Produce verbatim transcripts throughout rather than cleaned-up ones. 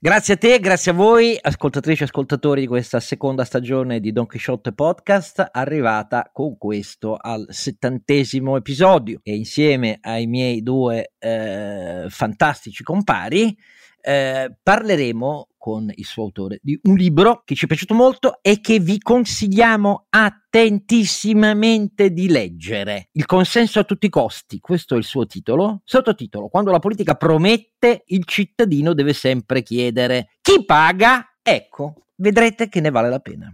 Grazie a te, grazie a voi ascoltatrici e ascoltatori di questa seconda stagione di Don Chisciotte Podcast, arrivata con questo al settantesimo episodio, e insieme ai miei due eh, fantastici compari eh, parleremo con il suo autore di un libro che ci è piaciuto molto e che vi consigliamo attentissimamente di leggere. Il consenso a tutti i costi, questo è il suo titolo. Sottotitolo: quando la politica promette, il cittadino deve sempre chiedere chi paga. Ecco, vedrete che ne vale la pena.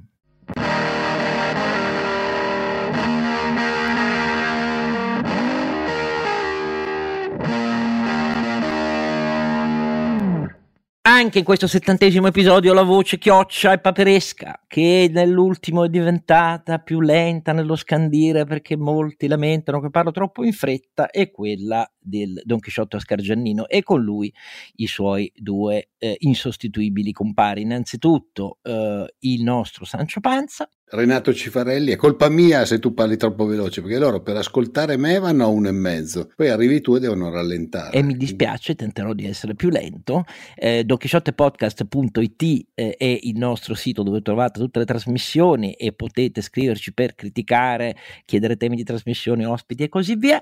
Anche in questo settantesimo episodio la voce chioccia e paperesca, che nell'ultimo è diventata più lenta nello scandire perché molti lamentano che parlo troppo in fretta, è quella del Don Chisciotte Oscar Giannino e con lui i suoi due eh, insostituibili compari. Innanzitutto eh, il nostro Sancio Panza. Renato Cifarelli: è colpa mia se tu parli troppo veloce, perché loro per ascoltare me vanno a uno e mezzo, poi arrivi tu e devono rallentare. E mi dispiace, tenterò di essere più lento. eh, Don Chisciotte Podcast punto it eh, è il nostro sito dove trovate tutte le trasmissioni e potete scriverci per criticare, chiedere temi di trasmissione, ospiti e così via.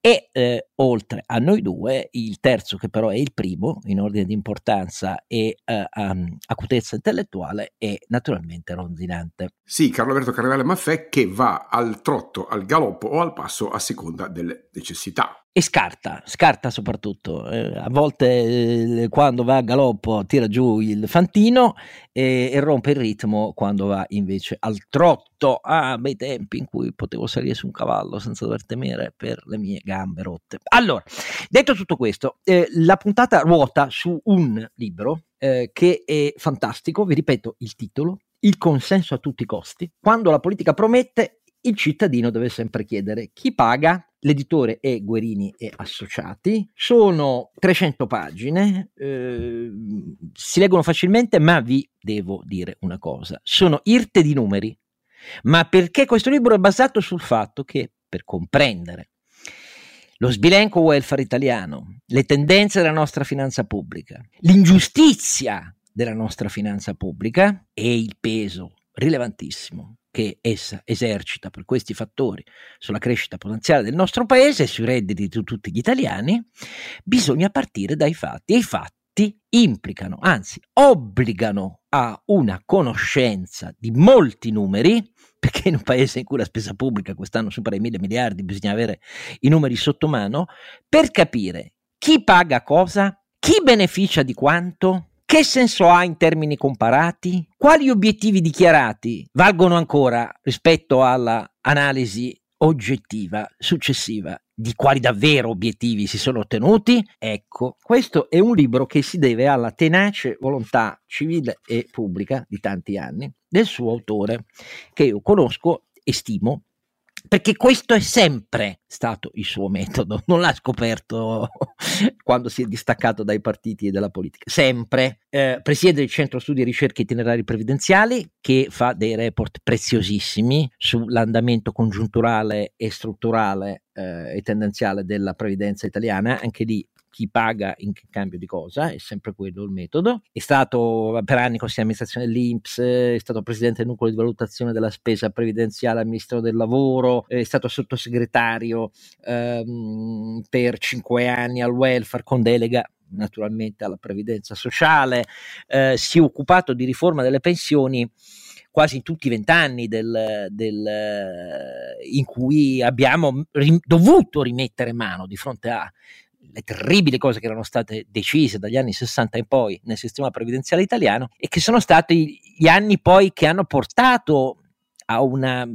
E eh, oltre a noi due, il terzo, che però è il primo in ordine di importanza e eh, um, acutezza intellettuale, è naturalmente Ronzinante. Sì, Carlo Alberto Carnevale Maffè, che va al trotto, al galoppo o al passo a seconda delle necessità. E scarta, scarta soprattutto, eh, a volte eh, quando va a galoppo tira giù il fantino eh, e rompe il ritmo quando va invece al trotto. Ah, bei tempi in cui potevo salire su un cavallo senza dover temere per le mie gambe rotte. Allora, detto tutto questo, eh, la puntata ruota su un libro eh, che è fantastico. Vi ripeto il titolo: Il consenso a tutti i costi. Quando la politica promette, il cittadino deve sempre chiedere chi paga. L'editore è Guerini e Associati. Sono trecento pagine, eh, si leggono facilmente, ma vi devo dire una cosa: sono irte di numeri, ma perché questo libro è basato sul fatto che, per comprendere lo sbilenco welfare italiano, le tendenze della nostra finanza pubblica, l'ingiustizia della nostra finanza pubblica e il peso rilevantissimo che essa esercita per questi fattori sulla crescita potenziale del nostro paese e sui redditi di tutti gli italiani, bisogna partire dai fatti, e i fatti implicano, anzi obbligano a una conoscenza di molti numeri, perché in un paese in cui la spesa pubblica quest'anno supera i mille miliardi bisogna avere i numeri sotto mano per capire chi paga cosa, chi beneficia di quanto, che senso ha in termini comparati, quali obiettivi dichiarati valgono ancora rispetto alla analisi oggettiva successiva di quali davvero obiettivi si sono ottenuti. Ecco, questo è un libro che si deve alla tenace volontà civile e pubblica di tanti anni del suo autore, che io conosco e stimo, perché questo è sempre stato il suo metodo, non l'ha scoperto quando si è distaccato dai partiti e dalla politica, sempre. Eh, presiede il Centro Studi e Ricerche Itinerari Previdenziali, che fa dei report preziosissimi sull'andamento congiunturale e strutturale eh, e tendenziale della previdenza italiana. Anche lì chi paga in cambio di cosa, è sempre quello il metodo. È stato per anni consigliere di amministrazione dell'I N P S, è stato presidente del nucleo di valutazione della spesa previdenziale al Ministero del Lavoro, è stato sottosegretario ehm, per cinque anni al welfare, con delega naturalmente alla previdenza sociale. Eh, si è occupato di riforma delle pensioni quasi in tutti i vent'anni del, del, in cui abbiamo ri- dovuto rimettere mano di fronte a le terribili cose che erano state decise dagli anni sessanta in poi nel sistema previdenziale italiano, e che sono stati gli anni poi che hanno portato a una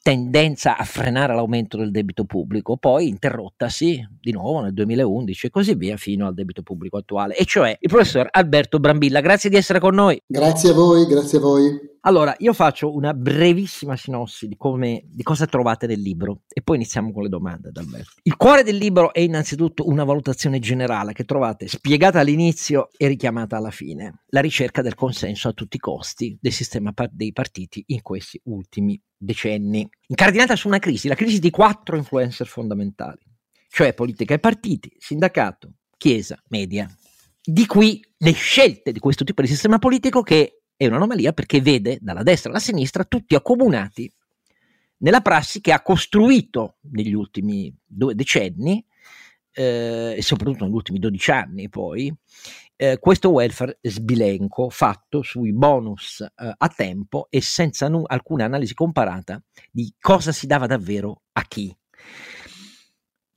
tendenza a frenare l'aumento del debito pubblico, poi interrottasi di nuovo nel duemilaundici e così via fino al debito pubblico attuale, e cioè il professor Alberto Brambilla. Grazie di essere con noi. Grazie a voi, grazie a voi. Allora, io faccio una brevissima sinossi di, come, di cosa trovate nel libro e poi iniziamo con le domande ad Alberto. Il cuore del libro è innanzitutto una valutazione generale che trovate spiegata all'inizio e richiamata alla fine: la ricerca del consenso a tutti i costi del sistema dei partiti in questi ultimi decenni, incardinata su una crisi, la crisi di quattro influencer fondamentali, cioè politica e partiti, sindacato, chiesa, media. Di qui le scelte di questo tipo di sistema politico, che è un'anomalia perché vede dalla destra alla sinistra tutti accomunati nella prassi che ha costruito negli ultimi due decenni eh, e soprattutto negli ultimi dodici anni poi eh, questo welfare sbilenco fatto sui bonus eh, a tempo e senza nu- alcuna analisi comparata di cosa si dava davvero a chi.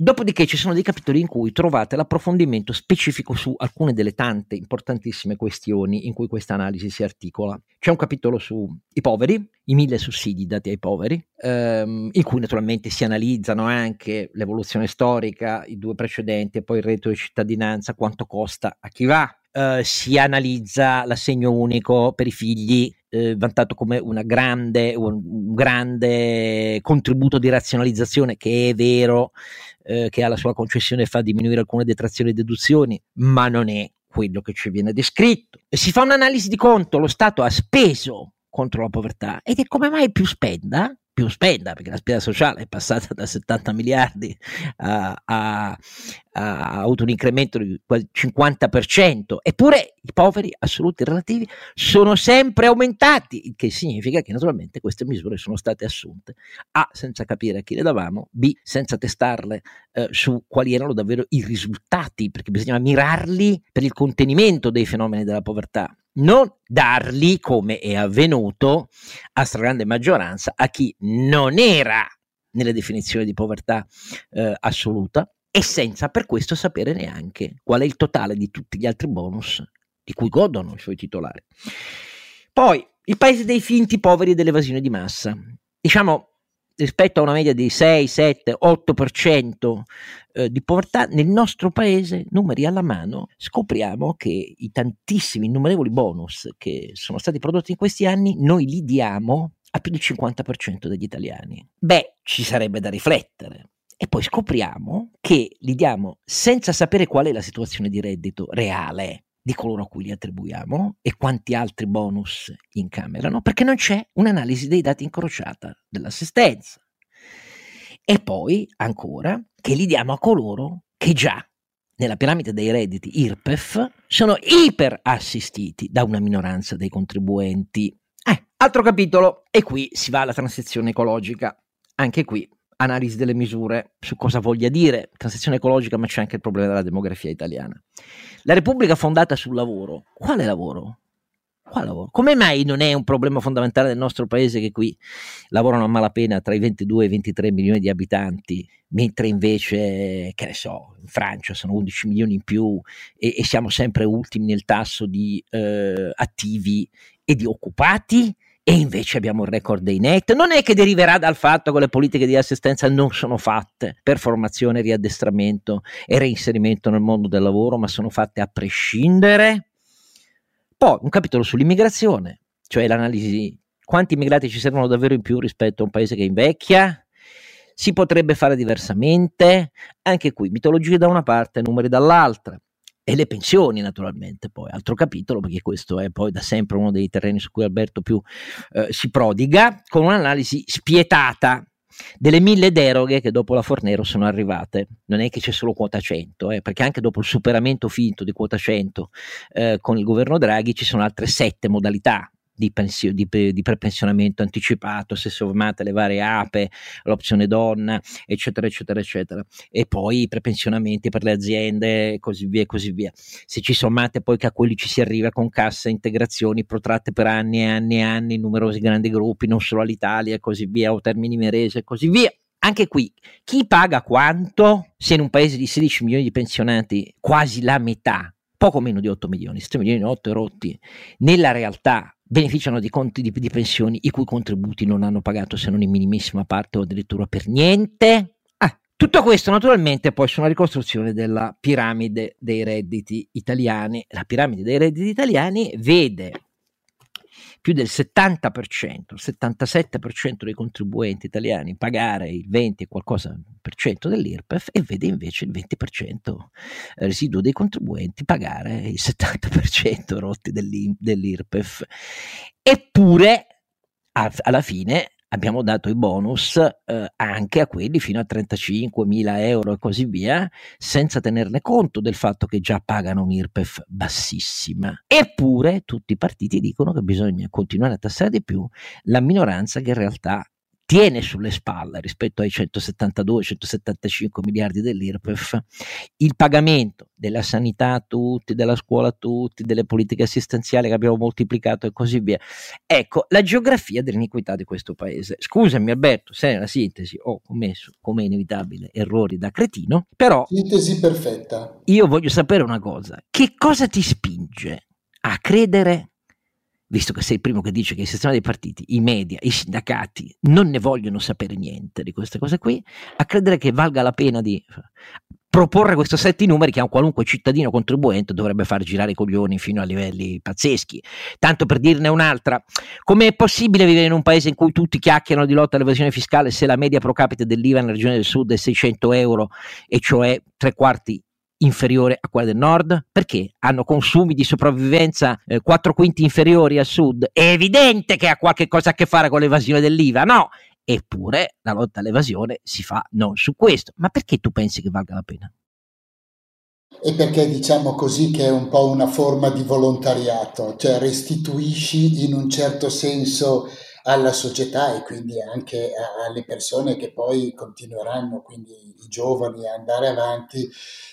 Dopodiché ci sono dei capitoli in cui trovate l'approfondimento specifico su alcune delle tante importantissime questioni in cui questa analisi si articola. C'è un capitolo su i poveri, i mille sussidi dati ai poveri, ehm, in cui naturalmente si analizzano anche l'evoluzione storica, i due precedenti e poi il reddito di cittadinanza, quanto costa a chi va. Uh, si analizza l'assegno unico per i figli, eh, vantato come una grande, un, un grande contributo di razionalizzazione, che è vero eh, che alla sua concessione fa diminuire alcune detrazioni e deduzioni, ma non è quello che ci viene descritto. Si fa un'analisi di conto, lo Stato ha speso contro la povertà, ed è come mai più spenda, più spenda, perché la spesa sociale è passata da settanta miliardi a, a, a, a avuto un incremento di quasi cinquanta per cento, eppure i poveri assoluti relativi sono sempre aumentati, il che significa che naturalmente queste misure sono state assunte A, senza capire a chi le davamo, B, senza testarle eh, su quali erano davvero i risultati, perché bisognava mirarli per il contenimento dei fenomeni della povertà, non darli, come è avvenuto a stragrande maggioranza, a chi non era nelle definizioni di povertà eh, assoluta, e senza per questo sapere neanche qual è il totale di tutti gli altri bonus di cui godono i suoi titolari. Poi il paese dei finti poveri e dell'evasione di massa. Diciamo, rispetto a una media di sei, sette, otto per cento eh, di povertà, nel nostro paese, numeri alla mano, scopriamo che i tantissimi, innumerevoli bonus che sono stati prodotti in questi anni, noi li diamo a più del cinquanta per cento degli italiani. Beh, ci sarebbe da riflettere. E poi scopriamo che li diamo senza sapere qual è la situazione di reddito reale di coloro a cui li attribuiamo e quanti altri bonus incamerano, perché non c'è un'analisi dei dati incrociata dell'assistenza. E poi ancora che li diamo a coloro che già nella piramide dei redditi IRPEF sono iperassistiti da una minoranza dei contribuenti. Eh, altro capitolo, e qui si va alla transizione ecologica. Anche qui analisi delle misure su cosa voglia dire transizione ecologica, ma c'è anche il problema della demografia italiana. La Repubblica fondata sul lavoro. Quale lavoro? Quale lavoro? Come mai non è un problema fondamentale del nostro paese che qui lavorano a malapena tra i ventidue e i ventitré milioni di abitanti, mentre invece, che ne so, in Francia sono undici milioni in più e, e siamo sempre ultimi nel tasso di eh, attivi e di occupati? E invece abbiamo il record dei net. Non è che deriverà dal fatto che le politiche di assistenza non sono fatte per formazione, riaddestramento e reinserimento nel mondo del lavoro, ma sono fatte a prescindere? Poi un capitolo sull'immigrazione, cioè l'analisi di quanti immigrati ci servono davvero in più rispetto a un paese che invecchia, si potrebbe fare diversamente, anche qui mitologie da una parte, numeri dall'altra. E le pensioni naturalmente, poi altro capitolo, perché questo è poi da sempre uno dei terreni su cui Alberto più eh, si prodiga, con un'analisi spietata delle mille deroghe che dopo la Fornero sono arrivate. Non è che c'è solo quota cento, eh, perché anche dopo il superamento finto di quota cento eh, con il governo Draghi ci sono altre sette modalità di, pensio, di, di prepensionamento anticipato, se sommate le varie A P E, l'opzione donna, eccetera, eccetera, eccetera. E poi i prepensionamenti per le aziende, e così via, e così via. Se ci sommate poi che a quelli ci si arriva con cassa, integrazioni protratte per anni e anni e anni, numerosi grandi gruppi, non solo all'Italia, e così via, o Termini Imerese, e così via. Anche qui, chi paga quanto? Se in un paese di sedici milioni di pensionati, quasi la metà, poco meno di otto milioni, sette milioni e otto rotti, nella realtà beneficiano di conti di, di pensioni i cui contributi non hanno pagato se non in minimissima parte o addirittura per niente. Ah, tutto questo naturalmente poi su una ricostruzione della piramide dei redditi italiani. La piramide dei redditi italiani vede più del settanta per cento, settantasette per cento dei contribuenti italiani pagare il venti e qualcosa per cento dell'IRPEF, e vede invece il venti per cento residuo dei contribuenti pagare il settanta per cento rotti dell'IRPEF. Eppure, alla fine, abbiamo dato i bonus eh, anche a quelli fino a trentacinquemila euro e così via, senza tenerne conto del fatto che già pagano un'I R P E F bassissima. Eppure tutti i partiti dicono che bisogna continuare a tassare di più la minoranza che in realtà tiene sulle spalle rispetto ai centosettantadue centosettantacinque miliardi dell'I R P E F il pagamento della sanità a tutti, della scuola a tutti, delle politiche assistenziali che abbiamo moltiplicato e così via. Ecco la geografia dell'iniquità di questo paese. Scusami Alberto se nella sintesi ho commesso, come inevitabile, errori da cretino, però sintesi perfetta. Io voglio sapere una cosa: che cosa ti spinge a credere, visto che sei il primo che dice che il sistema dei partiti, i media, i sindacati non ne vogliono sapere niente di queste cose qui, a credere che valga la pena di proporre questo set di numeri che a un qualunque cittadino contribuente dovrebbe far girare i coglioni fino a livelli pazzeschi? Tanto per dirne un'altra, com'è possibile vivere in un paese in cui tutti chiacchierano di lotta all'evasione fiscale se la media pro capite dell'I V A nella regione del sud è seicento euro, e cioè tre quarti inferiore a quella del nord? Perché hanno consumi di sopravvivenza eh, quattro quinti inferiori al sud? È evidente che ha qualche cosa a che fare con l'evasione dell'I V A, no? Eppure la lotta all'evasione si fa non su questo. Ma perché tu pensi che valga la pena? E perché, diciamo così, che è un po' una forma di volontariato, cioè restituisci in un certo senso alla società e quindi anche alle persone che poi continueranno, quindi i giovani, a andare avanti.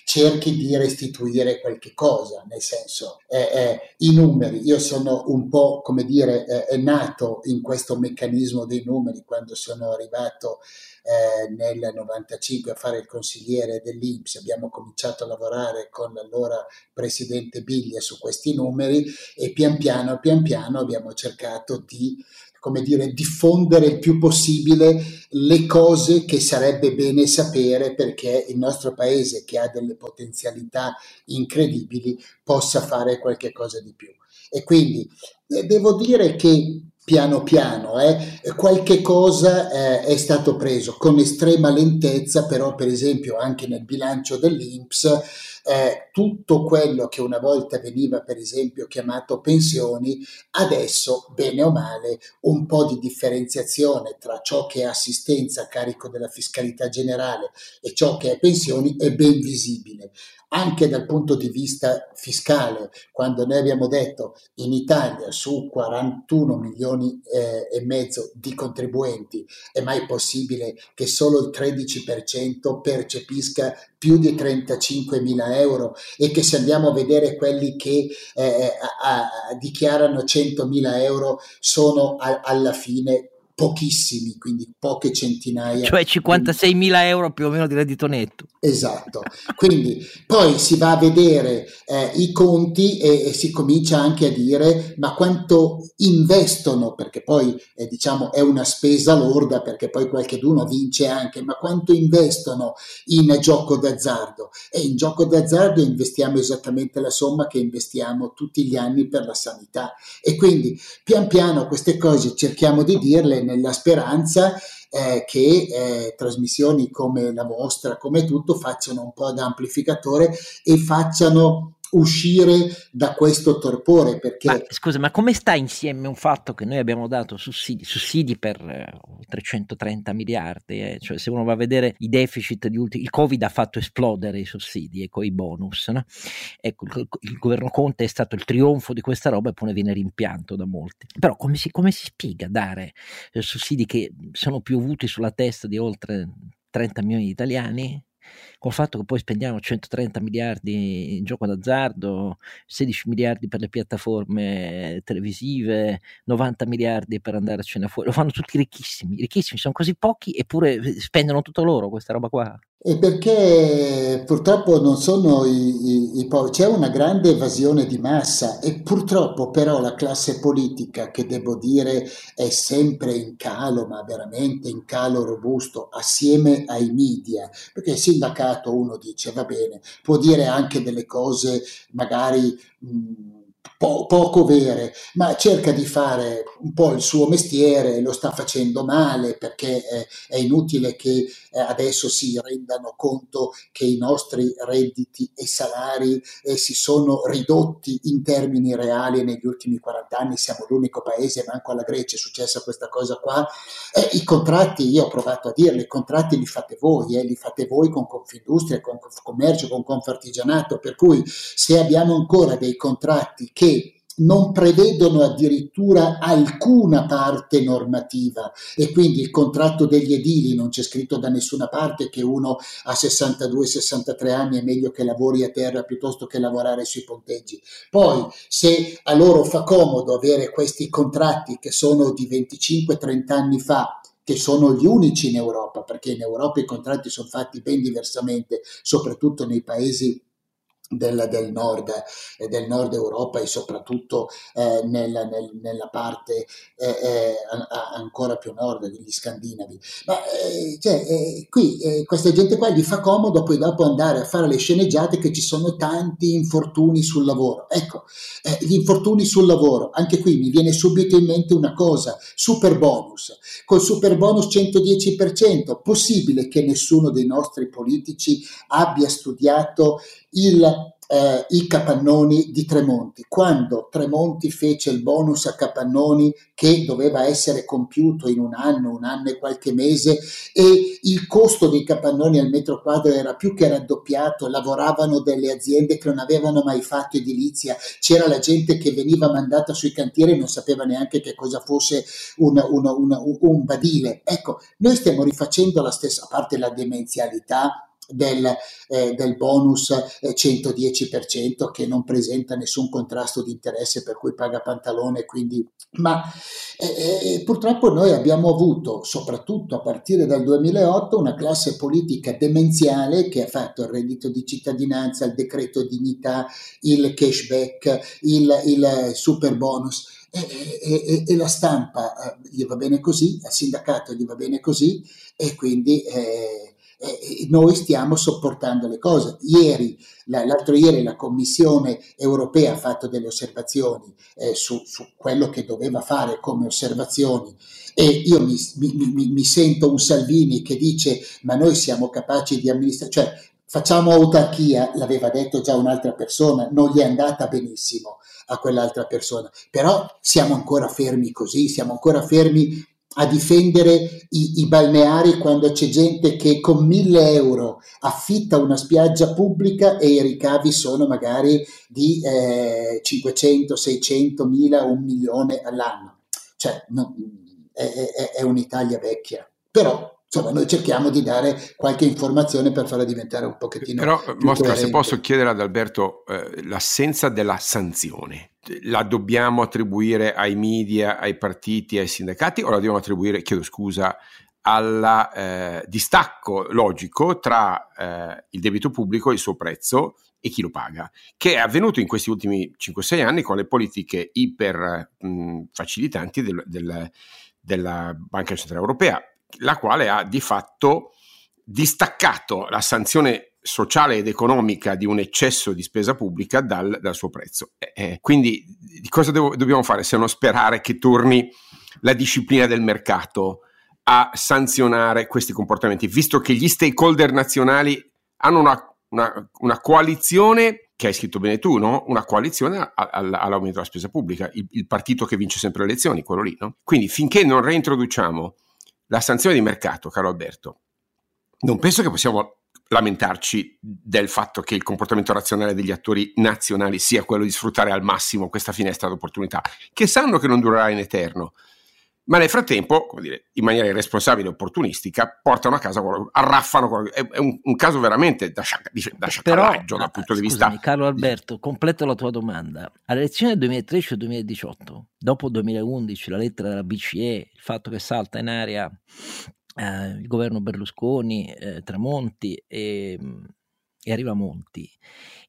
Cerchi di restituire qualche cosa, nel senso eh, eh, i numeri. Io sono un po', come dire, eh, nato in questo meccanismo dei numeri quando sono arrivato eh, nel novantacinque a fare il consigliere dell'I N P S. Abbiamo cominciato a lavorare con l'allora presidente Biglia su questi numeri e pian piano, pian piano abbiamo cercato di, come dire, diffondere il più possibile le cose che sarebbe bene sapere perché il nostro paese, che ha delle potenzialità incredibili, possa fare qualche cosa di più. E quindi eh, devo dire che piano piano eh, qualche cosa eh, è stato preso con estrema lentezza, però per esempio anche nel bilancio dell'I N P S Eh, tutto quello che una volta veniva per esempio chiamato pensioni, adesso bene o male un po' di differenziazione tra ciò che è assistenza a carico della fiscalità generale e ciò che è pensioni è ben visibile. Anche dal punto di vista fiscale, quando noi abbiamo detto in Italia su quarantuno milioni eh, e mezzo di contribuenti è mai possibile che solo il tredici per cento percepisca più di trentacinquemila euro, e che se andiamo a vedere quelli che eh, a, a, dichiarano centomila euro sono a, alla fine pochissimi, quindi poche centinaia. Cioè cinquantaseimila euro più o meno di reddito netto. Esatto, quindi poi si va a vedere eh, i conti e, e si comincia anche a dire ma quanto investono, perché poi eh, diciamo è una spesa lorda, perché poi qualcheduno vince anche, ma quanto investono in gioco d'azzardo? E in gioco d'azzardo investiamo esattamente la somma che investiamo tutti gli anni per la sanità. E quindi pian piano queste cose cerchiamo di dirle nella speranza eh, che eh, trasmissioni come la vostra, come tutto, facciano un po' da amplificatore e facciano uscire da questo torpore. Perché ma, scusa, ma come sta insieme un fatto che noi abbiamo dato sussidi, sussidi per eh, trecentotrenta miliardi, eh? Cioè se uno va a vedere i deficit di ultimi, il Covid ha fatto esplodere i sussidi, ecco, i bonus, no? Ecco, il, il governo Conte è stato il trionfo di questa roba e poi ne viene rimpianto da molti. Però come si, come si spiega dare eh, sussidi che sono piovuti sulla testa di oltre trenta milioni di italiani, col fatto che poi spendiamo centotrenta miliardi in gioco d'azzardo, sedici miliardi per le piattaforme televisive, novanta miliardi per andare a cena fuori? Lo fanno tutti ricchissimi, ricchissimi, sono così pochi eppure spendono tutto loro questa roba qua. E perché purtroppo non sono i, i, i poveri, c'è una grande evasione di massa e purtroppo però la classe politica, che devo dire è sempre in calo, ma veramente in calo robusto, assieme ai media, perché il sindacato uno dice va bene, può dire anche delle cose magari mh, po- poco vere, ma cerca di fare un po' il suo mestiere, lo sta facendo male perché eh, è inutile che eh, adesso si rendano conto che i nostri redditi e salari eh, si sono ridotti in termini reali negli ultimi quaranta anni, siamo l'unico paese, manco alla Grecia è successa questa cosa qua. Eh, i contratti, io ho provato a dirlo, i contratti li fate voi, eh, li fate voi con Confindustria, con Confcommercio, con Confartigianato, per cui se abbiamo ancora dei contratti che non prevedono addirittura alcuna parte normativa e quindi il contratto degli edili non c'è scritto da nessuna parte che uno a sessantadue sessantatré anni è meglio che lavori a terra piuttosto che lavorare sui ponteggi. Poi se a loro fa comodo avere questi contratti che sono di venticinque trenta anni fa, che sono gli unici in Europa, perché in Europa i contratti sono fatti ben diversamente, soprattutto nei paesi Del, del, nord, del nord Europa e soprattutto eh, nella, nel, nella parte eh, eh, ancora più nord degli scandinavi, ma eh, cioè, eh, qui eh, questa gente qua gli fa comodo poi dopo andare a fare le sceneggiate che ci sono tanti infortuni sul lavoro. Ecco, eh, gli infortuni sul lavoro, anche qui mi viene subito in mente una cosa: super bonus, col super bonus cento dieci per cento, possibile che nessuno dei nostri politici abbia studiato Il, eh, i capannoni di Tremonti, quando Tremonti fece il bonus a capannoni che doveva essere compiuto in un anno, un anno e qualche mese, e il costo dei capannoni al metro quadro era più che raddoppiato, lavoravano delle aziende che non avevano mai fatto edilizia, c'era la gente che veniva mandata sui cantieri e non sapeva neanche che cosa fosse un, un, un, un badile. Ecco, noi stiamo rifacendo la stessa parte, la demenzialità Del, eh, del bonus eh, cento dieci per cento che non presenta nessun contrasto di interesse, per cui paga pantalone, quindi ma eh, eh, purtroppo noi abbiamo avuto, soprattutto a partire dal duemilaotto, una classe politica demenziale che ha fatto il reddito di cittadinanza, il decreto dignità, il cashback, il, il super bonus. E, e, e la stampa eh, gli va bene così, al sindacato gli va bene così, e quindi eh, Eh, noi stiamo sopportando le cose. Ieri, la, l'altro ieri la Commissione europea ha fatto delle osservazioni eh, su, su quello che doveva fare come osservazioni, e io mi, mi, mi, mi sento un Salvini che dice ma noi siamo capaci di amministrare, cioè facciamo autarchia, l'aveva detto già un'altra persona, non gli è andata benissimo a quell'altra persona, però siamo ancora fermi così, siamo ancora fermi a difendere i, i balneari quando c'è gente che con mille euro affitta una spiaggia pubblica e i ricavi sono magari di eh, cinquecento, seicento mila, un milione all'anno. Cioè no, è, è, è un'Italia vecchia, però insomma noi cerchiamo di dare qualche informazione per farla diventare un pochettino però, più Mosca, coerente. Se posso chiedere ad Alberto eh, l'assenza della sanzione, la dobbiamo attribuire ai media, ai partiti, ai sindacati, o la dobbiamo attribuire, chiedo scusa, al eh, distacco logico tra eh, il debito pubblico, il suo prezzo e chi lo paga, che è avvenuto in questi ultimi cinque sei anni con le politiche iper mh, facilitanti del, del, della Banca Centrale Europea, la quale ha di fatto distaccato la sanzione sociale ed economica di un eccesso di spesa pubblica dal, dal suo prezzo. Eh, eh, quindi di cosa devo, dobbiamo fare se non sperare che torni la disciplina del mercato a sanzionare questi comportamenti, visto che gli stakeholder nazionali hanno una, una, una coalizione, che hai scritto bene tu, no? Una coalizione all'aumento della spesa pubblica, il, il partito che vince sempre le elezioni, quello lì, no? Quindi finché non reintroduciamo la sanzione di mercato, caro Alberto, non penso che possiamo lamentarci del fatto che il comportamento razionale degli attori nazionali sia quello di sfruttare al massimo questa finestra d'opportunità, che sanno che non durerà in eterno, ma nel frattempo, come dire, in maniera irresponsabile e opportunistica, portano a casa, arraffano, è un, un caso veramente da, sciac- da sciacallaggio dal punto ah, di scusami, vista. Carlo Alberto, completo la tua domanda. Alle elezioni duemilatredici duemiladiciotto, dopo duemilaundici, la lettera della B C E, il fatto che salta in aria Uh, il governo Berlusconi, eh, Tremonti e, e arriva Monti,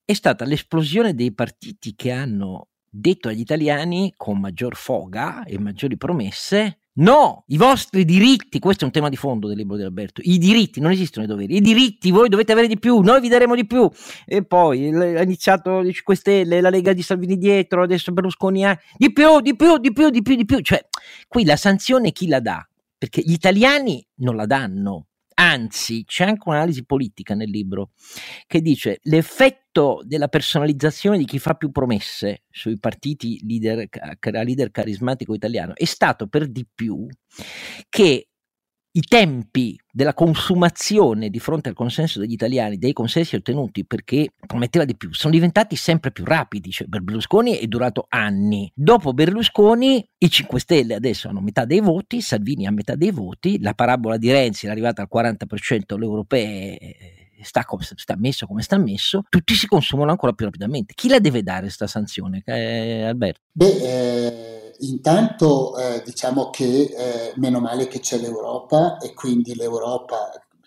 è stata l'esplosione dei partiti che hanno detto agli italiani con maggior foga e maggiori promesse No, i vostri diritti, questo è un tema di fondo del libro di Alberto, i diritti, non esistono i doveri, i diritti, voi dovete avere di più, noi vi daremo di più. E poi ha iniziato le cinque Stelle, la Lega di Salvini dietro, adesso Berlusconi ha di più, di più, di più, di più, di più. Cioè, qui la sanzione chi la dà? Perché gli italiani non la danno, anzi c'è anche un'analisi politica nel libro che dice l'effetto della personalizzazione di chi fa più promesse sui partiti leader, leader carismatico italiano è stato per di più che i tempi della consumazione di fronte al consenso degli italiani, dei consensi ottenuti perché prometteva di più, sono diventati sempre più rapidi. Cioè, per Berlusconi è durato anni. Dopo Berlusconi i cinque Stelle adesso hanno metà dei voti, Salvini ha metà dei voti, la parabola di Renzi è arrivata al quaranta per cento alle europee, sta, come, sta messo come sta messo, tutti si consumano ancora più rapidamente. Chi la deve dare sta sanzione, eh, Alberto? Beh, eh... Intanto eh, diciamo che eh, meno male che c'è l'Europa e quindi l'Europa,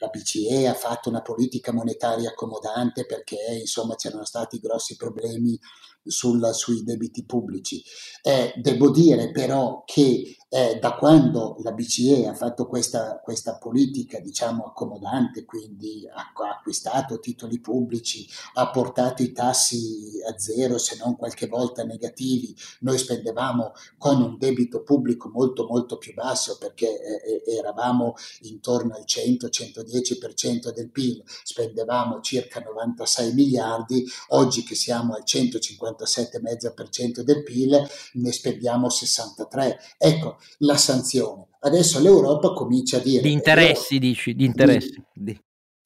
la B C E ha fatto una politica monetaria accomodante perché insomma c'erano stati grossi problemi sul, sui debiti pubblici. Eh, devo dire però che eh, da quando la B C E ha fatto questa, questa politica diciamo accomodante, quindi ha, ha acquistato titoli pubblici, ha portato i tassi a zero se non qualche volta negativi, noi spendevamo con un debito pubblico molto molto più basso perché eh, eravamo intorno al cento cento dieci per cento del P I L, spendevamo circa novantasei miliardi, oggi che siamo al centocinquanta cinquantasette virgola cinque per cento del P I L, ne spendiamo sessantatré. Ecco, la sanzione. Adesso l'Europa comincia a dire... Di interessi, però, dici, di interessi. Di,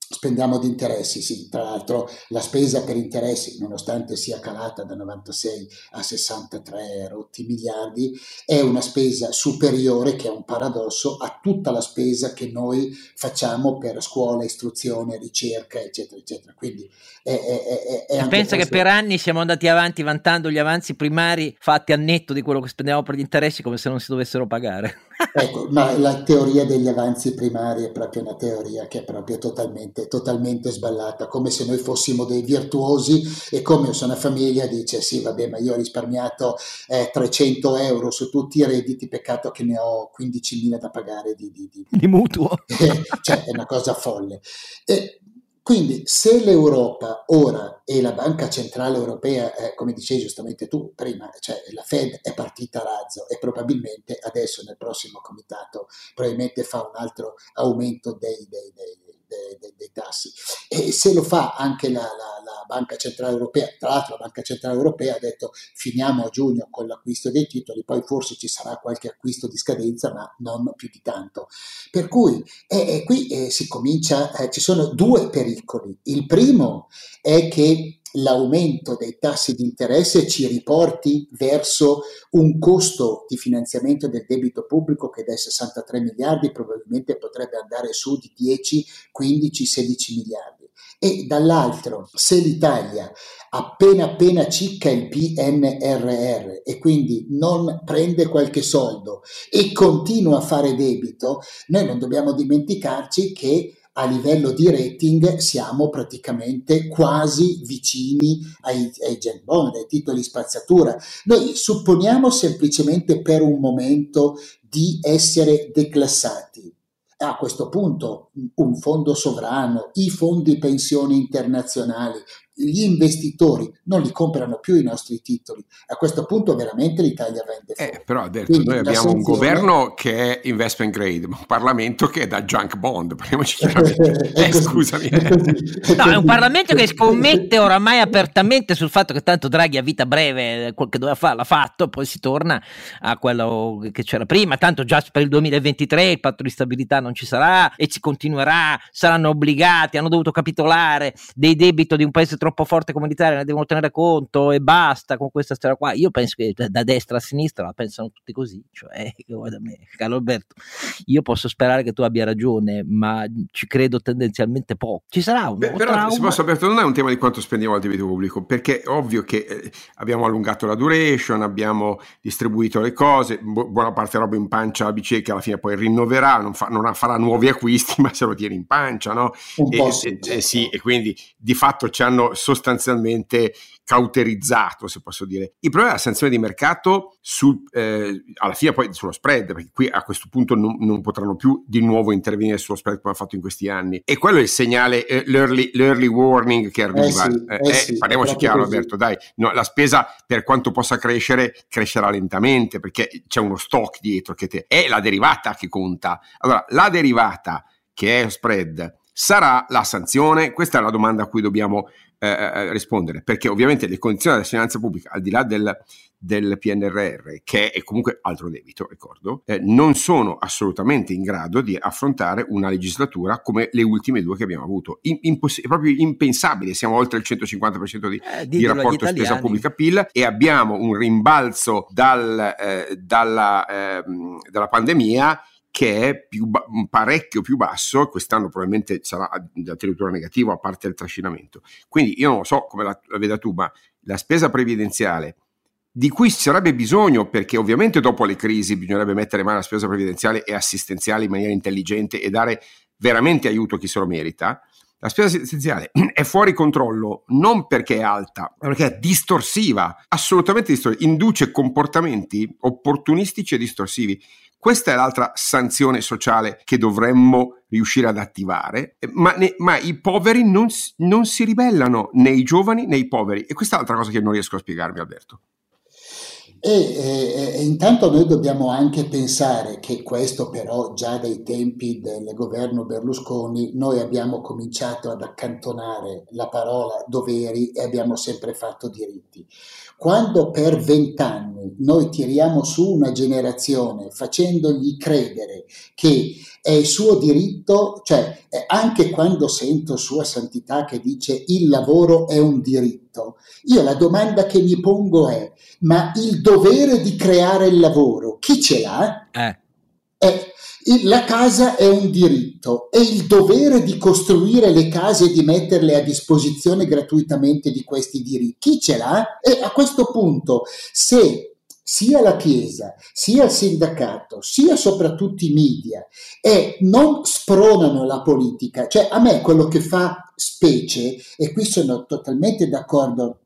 spendiamo di interessi, sì. Tra l'altro la spesa per interessi, nonostante sia calata da novantasei a sessantatré rotti miliardi, è una spesa superiore, che è un paradosso, a tutta la spesa che noi facciamo per scuola, istruzione, ricerca, eccetera, eccetera. Quindi è, è, è anche pensa questo. Che per anni siamo andati avanti vantando gli avanzi primari fatti a netto di quello che spendiamo per gli interessi, come se non si dovessero pagare. Ecco, ma la teoria degli avanzi primari è proprio una teoria che è proprio totalmente, totalmente sballata, come se noi fossimo dei virtuosi e come se una famiglia dice sì vabbè ma io ho risparmiato eh, trecento euro su tutti i redditi, peccato che ne ho quindicimila da pagare di, di, di, di mutuo. Cioè è una cosa folle. E quindi se l'Europa ora e la Banca Centrale Europea, eh, come dicevi giustamente tu prima, cioè la Fed è partita a razzo e probabilmente adesso nel prossimo comitato probabilmente fa un altro aumento dei, dei, dei, dei, dei, dei tassi. E se lo fa anche la, la, la Banca Centrale Europea, tra l'altro la Banca Centrale Europea ha detto finiamo a giugno con l'acquisto dei titoli, poi forse ci sarà qualche acquisto di scadenza ma non più di tanto. Per cui eh, qui eh, si comincia, eh, ci sono due periodi. Il primo è che l'aumento dei tassi di interesse ci riporti verso un costo di finanziamento del debito pubblico che dai sessantatré miliardi probabilmente potrebbe andare su di dieci, quindici, sedici miliardi. E dall'altro, se l'Italia appena appena cicca il P N R R e quindi non prende qualche soldo e continua a fare debito, noi non dobbiamo dimenticarci che a livello di rating siamo praticamente quasi vicini ai, ai Gen Bond, ai titoli spazzatura. Noi supponiamo semplicemente per un momento di essere declassati. A questo punto un fondo sovrano, i fondi pensioni internazionali, gli investitori non li comprano più i nostri titoli. A questo punto veramente l'Italia vende fuori. Eh, però ha detto, quindi, noi abbiamo sanzione... un governo che è investment grade, un Parlamento che è da junk bond, parliamoci chiaramente. Eh, scusami. È, no, è un Parlamento che scommette oramai apertamente sul fatto che tanto Draghi a vita breve quel che doveva fare l'ha fatto, poi si torna a quello che c'era prima, tanto già per il duemilaventitré il patto di stabilità non ci sarà e ci continuerà, saranno obbligati, hanno dovuto capitolare dei debito di un paese troppo forte come l'Italia, ne devono tenere conto e basta con questa storia qua. Io penso che da destra a sinistra la pensano tutti così, cioè che guarda me, Carlo Alberto, io posso sperare che tu abbia ragione ma ci credo tendenzialmente poco. Ci sarà un Beh, però se posso, Alberto, non è un tema di quanto spendiamo al debito pubblico, perché è ovvio che eh, abbiamo allungato la duration, abbiamo distribuito le cose, bu- buona parte roba in pancia alla B C E che alla fine poi rinnoverà, non, fa- non farà nuovi acquisti ma se lo tiene in pancia, no? E, e, e, sì, e quindi di fatto ci hanno sostanzialmente cauterizzato, se posso dire. Il problema è la sanzione di mercato sul, eh, alla fine poi sullo spread, perché qui a questo punto non, non potranno più di nuovo intervenire sullo spread come ha fatto in questi anni, e quello è il segnale, eh, l'early, l'early warning che arriva. Eh sì, eh, eh sì, parliamoci chiaro, così. Alberto, dai, no, la spesa per quanto possa crescere crescerà lentamente perché c'è uno stock dietro che te, è la derivata che conta. Allora la derivata che è spread sarà la sanzione? Questa è la domanda a cui dobbiamo eh, rispondere, perché ovviamente le condizioni della finanza pubblica, al di là del, del P N R R, che è comunque altro debito, ricordo, eh, non sono assolutamente in grado di affrontare una legislatura come le ultime due che abbiamo avuto. In, imposs- è proprio impensabile, siamo oltre il centocinquanta per cento di, eh, di rapporto spesa pubblica P I L e abbiamo un rimbalzo dal, eh, dalla, eh, dalla pandemia che è più ba- parecchio più basso, quest'anno probabilmente sarà addirittura negativo a parte il trascinamento. Quindi io non so come la, la veda tu, ma la spesa previdenziale, di cui ci sarebbe bisogno, perché ovviamente dopo le crisi bisognerebbe mettere mano alla spesa previdenziale e assistenziale in maniera intelligente e dare veramente aiuto a chi se lo merita, la spesa assistenziale è fuori controllo non perché è alta, ma perché è distorsiva, assolutamente distorsiva, induce comportamenti opportunistici e distorsivi. Questa è l'altra sanzione sociale che dovremmo riuscire ad attivare, ma, ne, ma i poveri non, non si ribellano, né i giovani né i poveri. E questa è l'altra cosa che non riesco a spiegarmi, Alberto. E, e, e intanto noi dobbiamo anche pensare che questo però già dai tempi del governo Berlusconi noi abbiamo cominciato ad accantonare la parola doveri e abbiamo sempre fatto diritti. Quando per vent'anni noi tiriamo su una generazione facendogli credere che è il suo diritto, cioè anche quando sento Sua Santità che dice il lavoro è un diritto, io la domanda che mi pongo è: ma il dovere di creare il lavoro chi ce l'ha? Eh. Eh, la casa è un diritto e il dovere di costruire le case e di metterle a disposizione gratuitamente di questi diritti chi ce l'ha? E a questo punto, se sia la Chiesa, sia il sindacato, sia soprattutto i media e non spronano la politica, cioè a me quello che fa specie, e qui sono totalmente d'accordo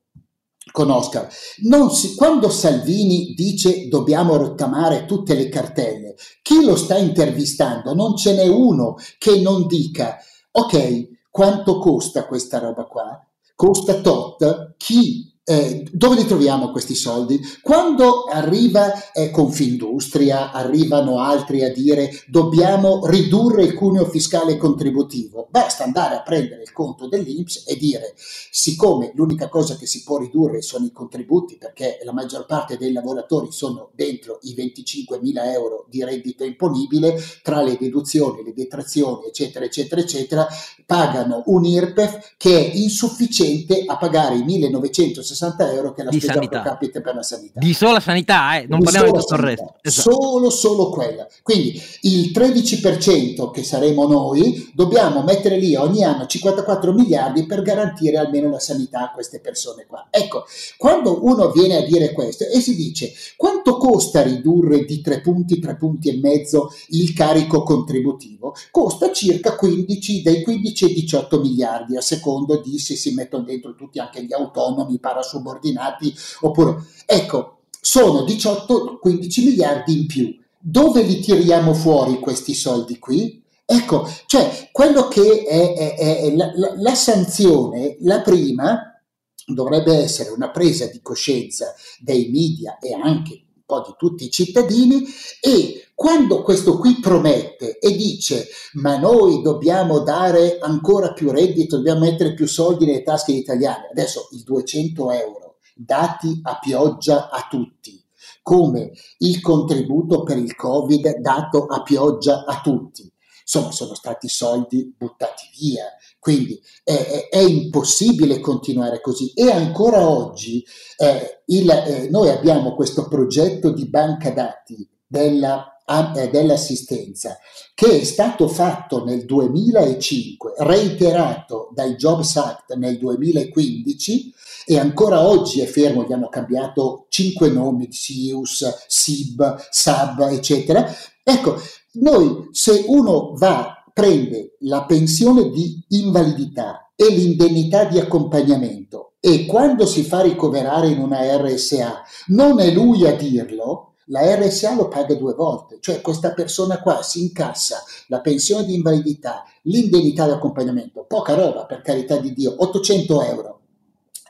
con Oscar, non si, quando Salvini dice dobbiamo rottamare tutte le cartelle, chi lo sta intervistando non ce n'è uno che non dica ok, quanto costa questa roba qua? Costa tot? Chi? Eh, dove li troviamo questi soldi? Quando arriva eh, Confindustria, arrivano altri a dire dobbiamo ridurre il cuneo fiscale contributivo, basta andare a prendere il conto dell'I N P S e dire siccome l'unica cosa che si può ridurre sono i contributi perché la maggior parte dei lavoratori sono dentro i venticinquemila euro di reddito imponibile, tra le deduzioni, le detrazioni eccetera eccetera eccetera pagano un I R P E F che è insufficiente a pagare i millenovecentosessanta euro che è la di spesa pro capite per la sanità, di sola sanità, eh? Non di parliamo di tutto il resto, esatto. solo, solo quella, quindi il tredici per cento che saremo noi dobbiamo mettere lì ogni anno cinquantaquattro miliardi per garantire almeno la sanità a queste persone qua. Ecco, quando uno viene a dire questo e si dice quanto costa ridurre di tre punti, tre punti e mezzo il carico contributivo, costa circa quindici, dai quindici ai diciotto miliardi a secondo di se si mettono dentro tutti anche gli autonomi, parasubordinati, oppure ecco, sono diciotto quindici miliardi in più. Dove li tiriamo fuori questi soldi qui? Ecco, cioè quello che è, è, è la, la, la sanzione, la prima dovrebbe essere una presa di coscienza dei media e anche un po' di tutti i cittadini, e quando questo qui promette e dice ma noi dobbiamo dare ancora più reddito, dobbiamo mettere più soldi nelle tasche italiane, adesso il duecento euro dati a pioggia a tutti, come il contributo per il Covid dato a pioggia a tutti, insomma sono stati soldi buttati via, quindi eh, è impossibile continuare così. E ancora oggi eh, il, eh, noi abbiamo questo progetto di banca dati della, eh, dell'assistenza che è stato fatto nel duemilacinque, reiterato dal Jobs Act nel duemilaquindici e ancora oggi è fermo, gli hanno cambiato cinque nomi, S I U S, S I B, S A B, eccetera. Ecco, noi se uno va, prende la pensione di invalidità e l'indennità di accompagnamento, e quando si fa ricoverare in una erre esse a non è lui a dirlo, la erre esse a lo paga due volte, cioè questa persona qua si incassa la pensione di invalidità, l'indennità di accompagnamento, poca roba per carità di Dio, ottocento euro.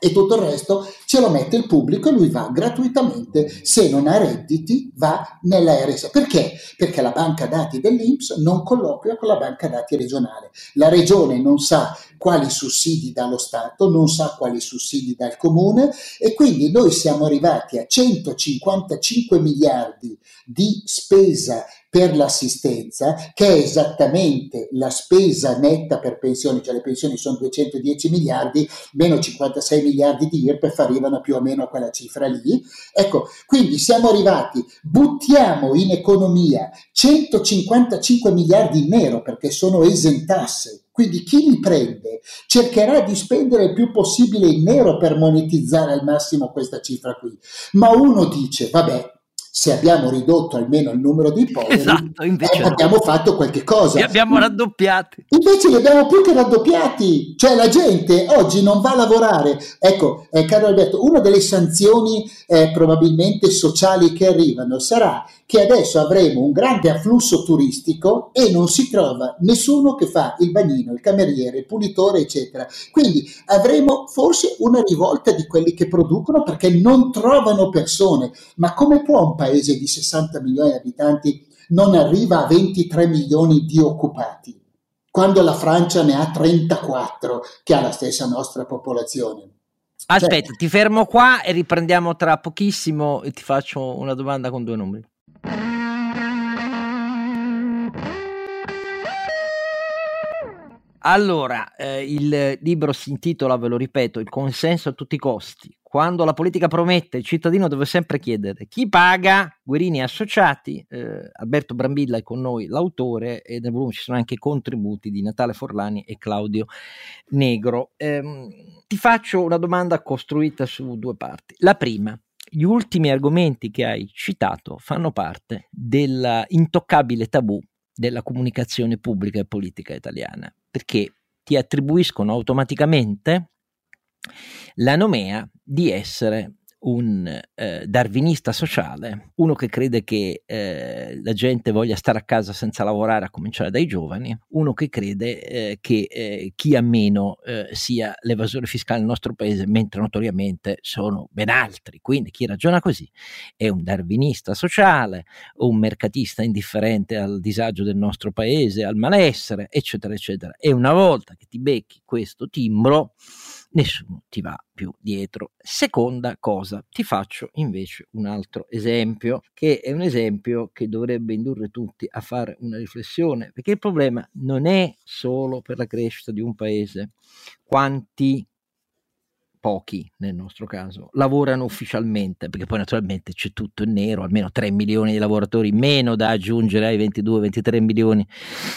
E tutto il resto ce lo mette il pubblico e lui va gratuitamente, se non ha redditi va nella erre esse a. Perché? Perché la banca dati dell'I N P S non colloquia con la banca dati regionale. La regione non sa quali sussidi dà lo Stato, non sa quali sussidi dà il comune, e quindi noi siamo arrivati a centocinquantacinque miliardi di spesa per l'assistenza, che è esattamente la spesa netta per pensioni, cioè le pensioni sono duecentodieci miliardi, meno cinquantasei miliardi di I R P E F arrivano più o meno a quella cifra lì. Ecco, quindi siamo arrivati, buttiamo in economia centocinquantacinque miliardi in nero perché sono esentasse, quindi chi li prende cercherà di spendere il più possibile in nero per monetizzare al massimo questa cifra qui. Ma uno dice, vabbè, se abbiamo ridotto almeno il numero dei poveri, esatto, invece eh, abbiamo no. fatto qualche cosa. Li abbiamo raddoppiati. Invece li abbiamo più che raddoppiati. Cioè la gente oggi non va a lavorare. Ecco, eh, Carlo Alberto, una delle sanzioni eh, probabilmente sociali che arrivano sarà che adesso avremo un grande afflusso turistico e non si trova nessuno che fa il bagnino, il cameriere, il pulitore, eccetera. Quindi avremo forse una rivolta di quelli che producono perché non trovano persone. Ma come può un paese di sessanta milioni di abitanti non arriva a ventitré milioni di occupati, quando la Francia ne ha trentaquattro, che ha la stessa nostra popolazione? Aspetta, cioè, ti fermo qua e riprendiamo tra pochissimo e ti faccio una domanda con due numeri. Allora, eh, il libro si intitola, ve lo ripeto, Il consenso a tutti i costi. Quando la politica promette, il cittadino deve sempre chiedere chi paga. Guerini e Associati, eh, Alberto Brambilla è con noi l'autore, e nel volume ci sono anche i contributi di Natale Forlani e Claudio Negro. Eh, ti faccio una domanda costruita su due parti. La prima: gli ultimi argomenti che hai citato fanno parte dell'intoccabile tabù della comunicazione pubblica e politica italiana, perché ti attribuiscono automaticamente la nomea di essere un eh, darwinista sociale, uno che crede che eh, la gente voglia stare a casa senza lavorare, a cominciare dai giovani, uno che crede eh, che eh, chi ha meno eh, sia l'evasore fiscale nel nostro paese, mentre notoriamente sono ben altri. Quindi chi ragiona così è un darwinista sociale, un mercatista indifferente al disagio del nostro paese, al malessere, eccetera eccetera. E una volta che ti becchi questo timbro, nessuno ti va più dietro. Seconda cosa, ti faccio invece un altro esempio, che è un esempio che dovrebbe indurre tutti a fare una riflessione, perché il problema non è solo per la crescita di un paese quanti, pochi nel nostro caso, lavorano ufficialmente, perché poi naturalmente c'è tutto in nero, almeno tre milioni di lavoratori meno da aggiungere ai ventidue ventitré milioni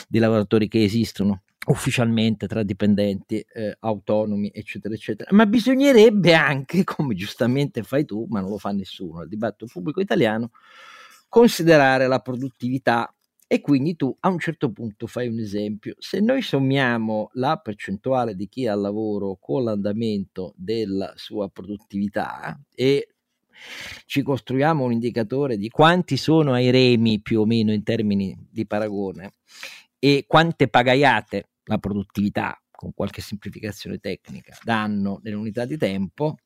di lavoratori che esistono ufficialmente tra dipendenti, eh, autonomi, eccetera eccetera. Ma bisognerebbe anche, come giustamente fai tu, ma non lo fa nessuno al dibattito pubblico italiano, considerare la produttività. E quindi tu a un certo punto fai un esempio: se noi sommiamo la percentuale di chi ha lavoro con l'andamento della sua produttività e ci costruiamo un indicatore di quanti sono ai remi più o meno in termini di paragone e quante pagaiate la produttività, con qualche semplificazione tecnica, danno nell'unità di tempo,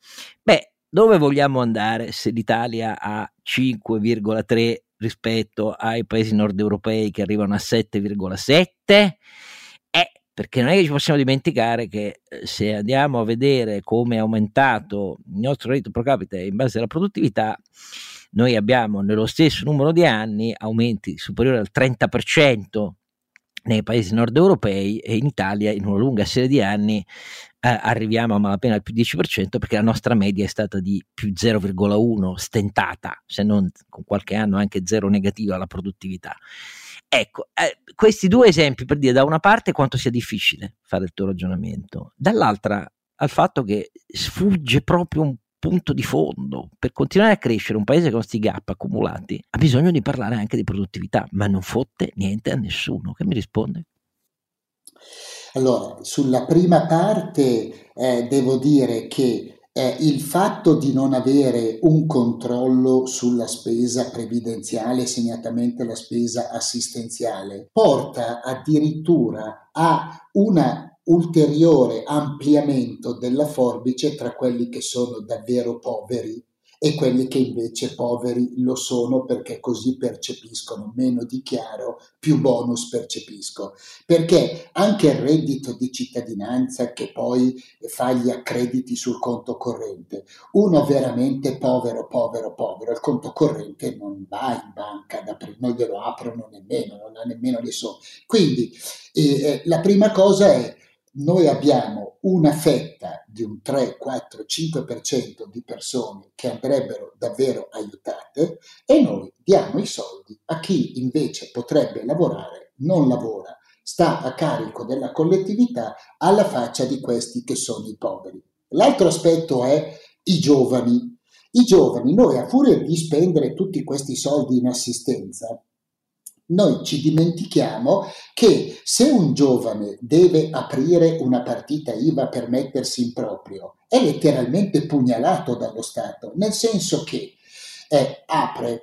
beh, dove vogliamo andare se l'Italia ha cinque virgola tre rispetto ai paesi nord europei che arrivano a sette virgola sette? Eh, perché non è che ci possiamo dimenticare che se andiamo a vedere come è aumentato il nostro reddito pro capite in base alla produttività, noi abbiamo nello stesso numero di anni aumenti superiori al trenta per cento nei paesi nord europei, e in Italia in una lunga serie di anni eh, arriviamo a malapena al più dieci per cento, perché la nostra media è stata di più zero virgola uno, stentata, se non con qualche anno anche zero negativa la produttività. Ecco, eh, questi due esempi per dire da una parte quanto sia difficile fare il tuo ragionamento, dall'altra al fatto che sfugge proprio un punto di fondo: per continuare a crescere un paese con sti gap accumulati ha bisogno di parlare anche di produttività, ma non fotte niente a nessuno. Che mi risponde? Allora, sulla prima parte eh, devo dire che Eh, il fatto di non avere un controllo sulla spesa previdenziale, segnatamente la spesa assistenziale, porta addirittura a una ulteriore ampliamento della forbice tra quelli che sono davvero poveri e quelli che invece poveri lo sono perché così percepiscono, meno dichiaro, più bonus percepisco. Perché anche il reddito di cittadinanza che poi fa gli accrediti sul conto corrente, uno veramente povero, povero, povero, il conto corrente non va in banca, da pre- non glielo aprono nemmeno, non ha nemmeno le somme. Quindi eh, la prima cosa è: noi abbiamo una fetta di un tre, quattro, cinque per cento di persone che andrebbero davvero aiutate e noi diamo i soldi a chi invece potrebbe lavorare, non lavora, sta a carico della collettività, alla faccia di questi che sono i poveri. L'altro aspetto è i giovani. I giovani, noi a furia di spendere tutti questi soldi in assistenza, noi ci dimentichiamo che se un giovane deve aprire una partita I V A per mettersi in proprio, è letteralmente pugnalato dallo Stato, nel senso che eh, apre,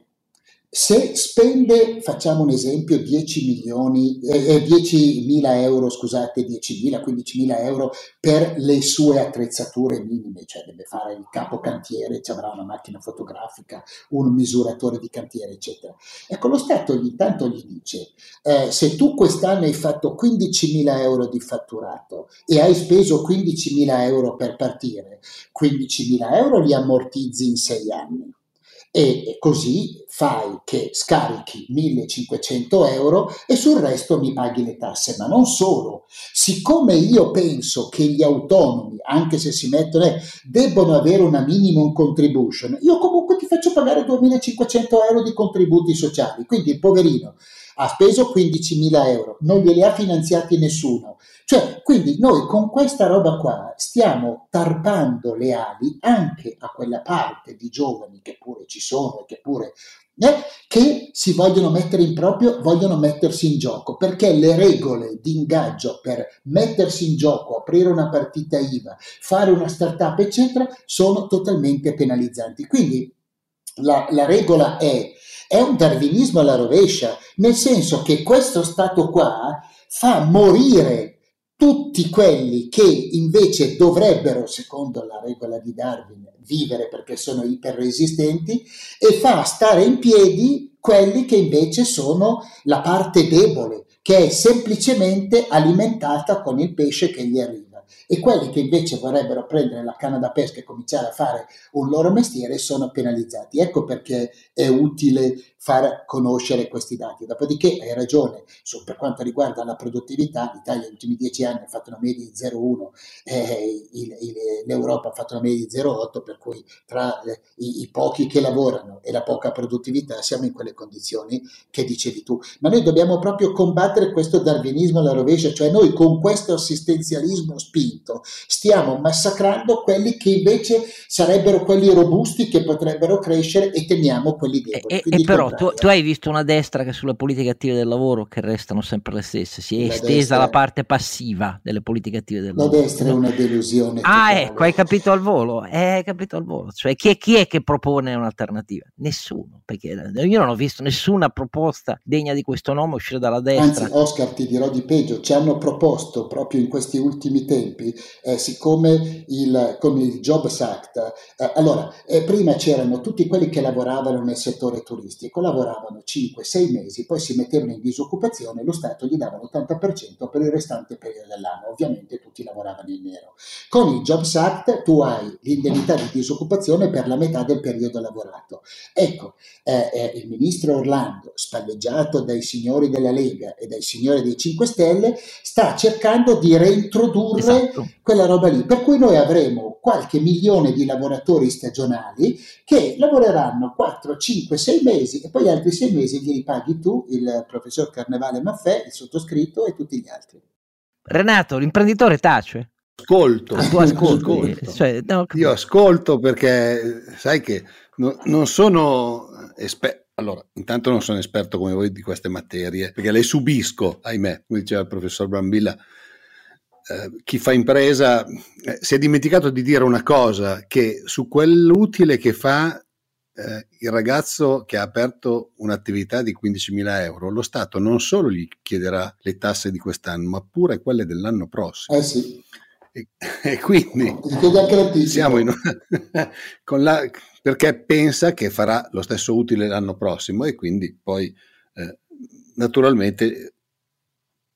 se spende, facciamo un esempio, dieci milioni, eh, diecimila euro, scusate, diecimila, quindicimila euro per le sue attrezzature minime, cioè deve fare il capocantiere, ci avrà una macchina fotografica, un misuratore di cantiere, eccetera. Ecco, lo Stato ogni tanto gli dice, eh, se tu quest'anno hai fatto quindicimila euro di fatturato e hai speso quindicimila euro per partire, quindicimila euro li ammortizzi in sei anni. E così fai che scarichi millecinquecento euro e sul resto mi paghi le tasse. Ma non solo, siccome io penso che gli autonomi, anche se si mettono, eh, debbono avere una minimum contribution, io comunque ti faccio pagare duemilacinquecento euro di contributi sociali. Quindi il poverino ha speso quindicimila euro, non glieli ha finanziati nessuno. Cioè, quindi noi con questa roba qua stiamo tarpando le ali anche a quella parte di giovani che pure ci sono, che pure eh, che si vogliono mettere in proprio, vogliono mettersi in gioco, perché le regole di ingaggio per mettersi in gioco, aprire una partita I V A, fare una startup, eccetera, sono totalmente penalizzanti. Quindi la, la regola è, è un darwinismo alla rovescia, nel senso che questo Stato qua fa morire tutti quelli che invece dovrebbero, secondo la regola di Darwin, vivere perché sono iperresistenti, e fa stare in piedi quelli che invece sono la parte debole, che è semplicemente alimentata con il pesce che gli arriva. E quelli che invece vorrebbero prendere la canna da pesca e cominciare a fare un loro mestiere sono penalizzati. Ecco perché è utile far conoscere questi dati. Dopodiché hai ragione, su, per quanto riguarda la produttività, l'Italia negli ultimi dieci anni ha fatto una media di zero virgola uno, eh, il, il, l'Europa ha fatto una media di zero virgola otto, per cui tra eh, i, i pochi che lavorano e la poca produttività siamo in quelle condizioni che dicevi tu. Ma noi dobbiamo proprio combattere questo darwinismo alla rovescia, cioè noi con questo assistenzialismo spinto stiamo massacrando quelli che invece sarebbero quelli robusti che potrebbero crescere e temiamo quelli deboli. E, Quindi, e però tu, tu hai visto una destra che sulla politica attiva del lavoro che restano sempre le stesse, si è la estesa destra, la parte passiva delle politiche attive del lavoro. La destra è una delusione. Ah totale. Ecco, hai capito al volo, hai capito al volo, cioè chi è, chi è che propone un'alternativa? Nessuno, perché io non ho visto nessuna proposta degna di questo nome uscire dalla destra. Anzi Oscar, ti dirò di peggio, ci hanno proposto proprio in questi ultimi tempi. Eh, siccome il, con il Jobs Act, eh, allora eh, prima c'erano tutti quelli che lavoravano nel settore turistico, lavoravano cinque sei mesi, poi si mettevano in disoccupazione e lo Stato gli dava l'ottanta per cento per il restante periodo dell'anno, ovviamente tutti lavoravano in nero. Con il Jobs Act tu hai l'indennità di disoccupazione per la metà del periodo lavorato. Ecco, eh, eh, il ministro Orlando, spalleggiato dai signori della Lega e dai signori dei cinque Stelle, sta cercando di reintrodurre quella roba lì, per cui noi avremo qualche milione di lavoratori stagionali che lavoreranno quattro, cinque, sei mesi e poi altri sei mesi glieli paghi tu, il professor Carnevale Maffè, il sottoscritto e tutti gli altri. Renato, l'imprenditore tace. Ascolto, ah, tu ascolti, ascolto. Cioè, no, io ascolto perché sai che no, non sono esperto. Allora, intanto non sono esperto come voi di queste materie, perché le subisco, ahimè, come diceva il professor Brambilla. Eh, chi fa impresa eh, si è dimenticato di dire una cosa, che su quell'utile che fa eh, il ragazzo che ha aperto un'attività di quindicimila euro, lo Stato non solo gli chiederà le tasse di quest'anno, ma pure quelle dell'anno prossimo. Eh sì. E, e quindi siamo in una, con la, perché pensa che farà lo stesso utile l'anno prossimo, e quindi poi eh, naturalmente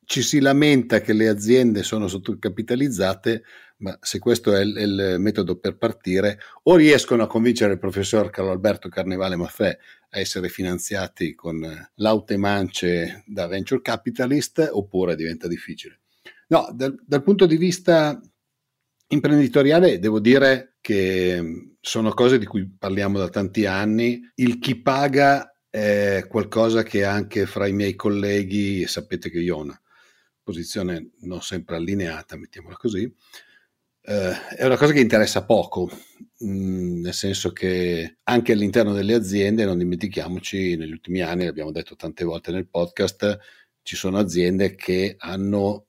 ci si lamenta che le aziende sono sottocapitalizzate, ma se questo è il, il metodo per partire, o riescono a convincere il professor Carlo Alberto Carnevale Maffè a essere finanziati con laute mance da venture capitalist, oppure diventa difficile. No, dal, dal punto di vista imprenditoriale devo dire che sono cose di cui parliamo da tanti anni. Il chi paga è qualcosa che anche fra i miei colleghi, sapete che io ho una posizione non sempre allineata, mettiamola così, eh, è una cosa che interessa poco, mh, nel senso che anche all'interno delle aziende, non dimentichiamoci, negli ultimi anni, l'abbiamo detto tante volte nel podcast, ci sono aziende che hanno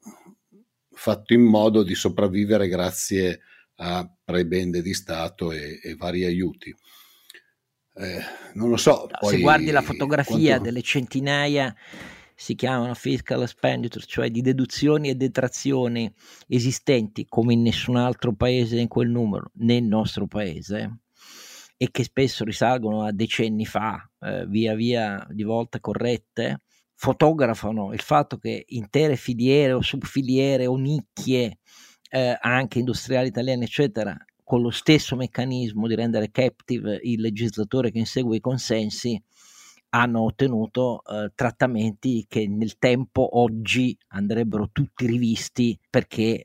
fatto in modo di sopravvivere grazie a prebende di Stato e, e vari aiuti. Eh, non lo so. No, poi, se guardi la fotografia quanto... delle centinaia, si chiamano fiscal expenditure, cioè di deduzioni e detrazioni esistenti come in nessun altro paese in quel numero, nel nostro paese, e che spesso risalgono a decenni fa, eh, via via di volte corrette, fotografano il fatto che intere filiere o subfiliere o nicchie, eh, anche industriali italiane eccetera, con lo stesso meccanismo di rendere captive il legislatore che insegue i consensi, hanno ottenuto eh, trattamenti che nel tempo oggi andrebbero tutti rivisti, perché eh,